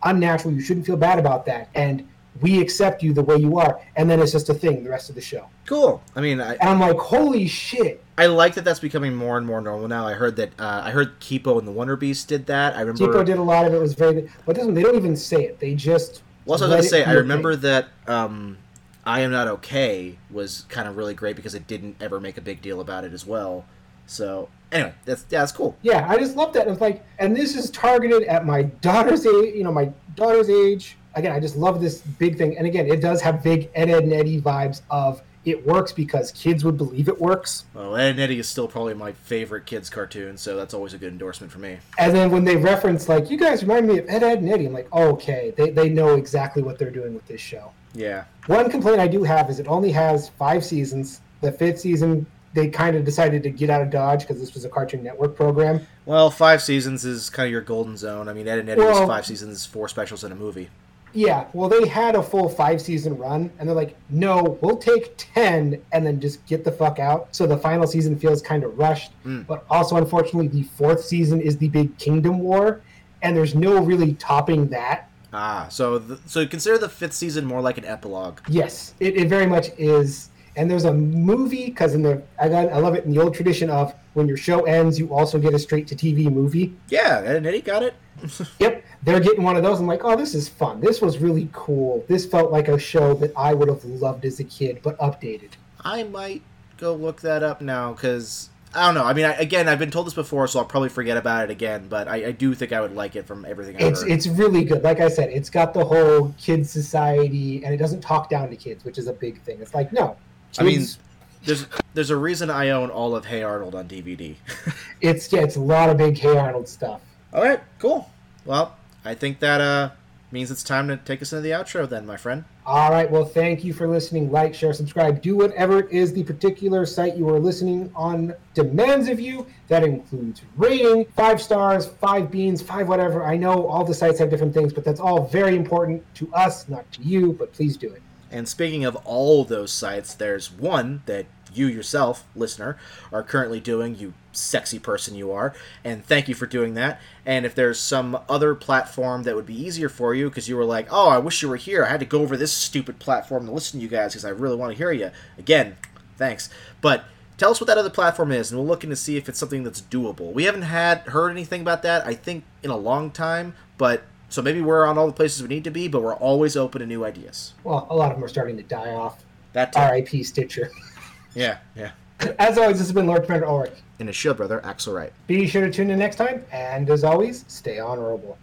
unnatural, you shouldn't feel bad about that, and we accept you the way you are, and then it's just a thing the rest of the show. Cool. I mean, I, and I'm like, holy shit. I like that that's becoming more and more normal now. I heard that uh, I heard Kipo and the Wonder Beast did that. I remember Kipo did a lot of it. It was very good, but doesn't they don't even say it? They just. Well, I was going to say, I remember thing. that um, I Am Not Okay was kind of really great because it didn't ever make a big deal about it as well. So anyway, that's yeah, that's cool. Yeah, I just loved that. It was like, and this is targeted at my daughter's age. You know, my daughter's age. Again, I just love this big thing. And again, it does have big Ed, Edd n Eddy vibes of it works because kids would believe it works. Well, Ed, Edd n Eddy is still probably my favorite kids cartoon, so that's always a good endorsement for me. And then when they reference, like, you guys remind me of Ed, Edd n Eddy, I'm like, oh, okay, they they know exactly what they're doing with this show. Yeah. One complaint I do have is it only has five seasons. The fifth season, they kind of decided to get out of Dodge because this was a Cartoon Network program. Well, five seasons is kind of your golden zone. I mean, Ed, Edd n Eddy well, was five seasons, four specials, and a movie. Yeah, well, they had a full five-season run, and they're like, no, we'll take ten and then just get the fuck out. So the final season feels kind of rushed. Mm. But also, unfortunately, the fourth season is the big Kingdom War, and there's no really topping that. Ah, so the, so consider the fifth season more like an epilogue. Yes, it, it very much is. And there's a movie, because in the I got I love it in the old tradition of when your show ends, you also get a straight-to-T V movie. Yeah, and Eddie got it. Yep, they're getting one of those. I'm like, oh, this is fun. This was really cool. This felt like a show that I would have loved as a kid, but updated. I might go look that up now, because I don't know. I mean, I, again, I've been told this before, so I'll probably forget about it again, but I, I do think I would like it from everything I've it's, heard. It's really good. Like I said, it's got the whole kids society, and it doesn't talk down to kids, which is a big thing. It's like, no. Kids... I mean... There's there's a reason I own all of Hey Arnold on D V D. it's yeah, it's a lot of big Hey Arnold stuff. All right, cool. Well, I think that uh, means it's time to take us into the outro then, my friend. All right, well, thank you for listening. Like, share, subscribe. Do whatever it is the particular site you are listening on demands of you. That includes rating, five stars, five beans, five whatever. I know all the sites have different things, but that's all very important to us, not to you, but please do it. And speaking of all those sites, there's one that you yourself, listener, are currently doing, you sexy person you are, and thank you for doing that. And if there's some other platform that would be easier for you, because you were like, oh, I wish you were here, I had to go over this stupid platform to listen to you guys because I really want to hear you. Again, thanks. But tell us what that other platform is, and we'll look in to see if it's something that's doable. We haven't had heard anything about that, I think, in a long time, but So maybe we're on all the places we need to be, but we're always open to new ideas. Well, a lot of them are starting to die off. That R I P Stitcher. Yeah, yeah. As always, this has been Lord Commander Ulrich. And his shield brother, Axel Wright. Be sure to tune in next time, and as always, stay honorable.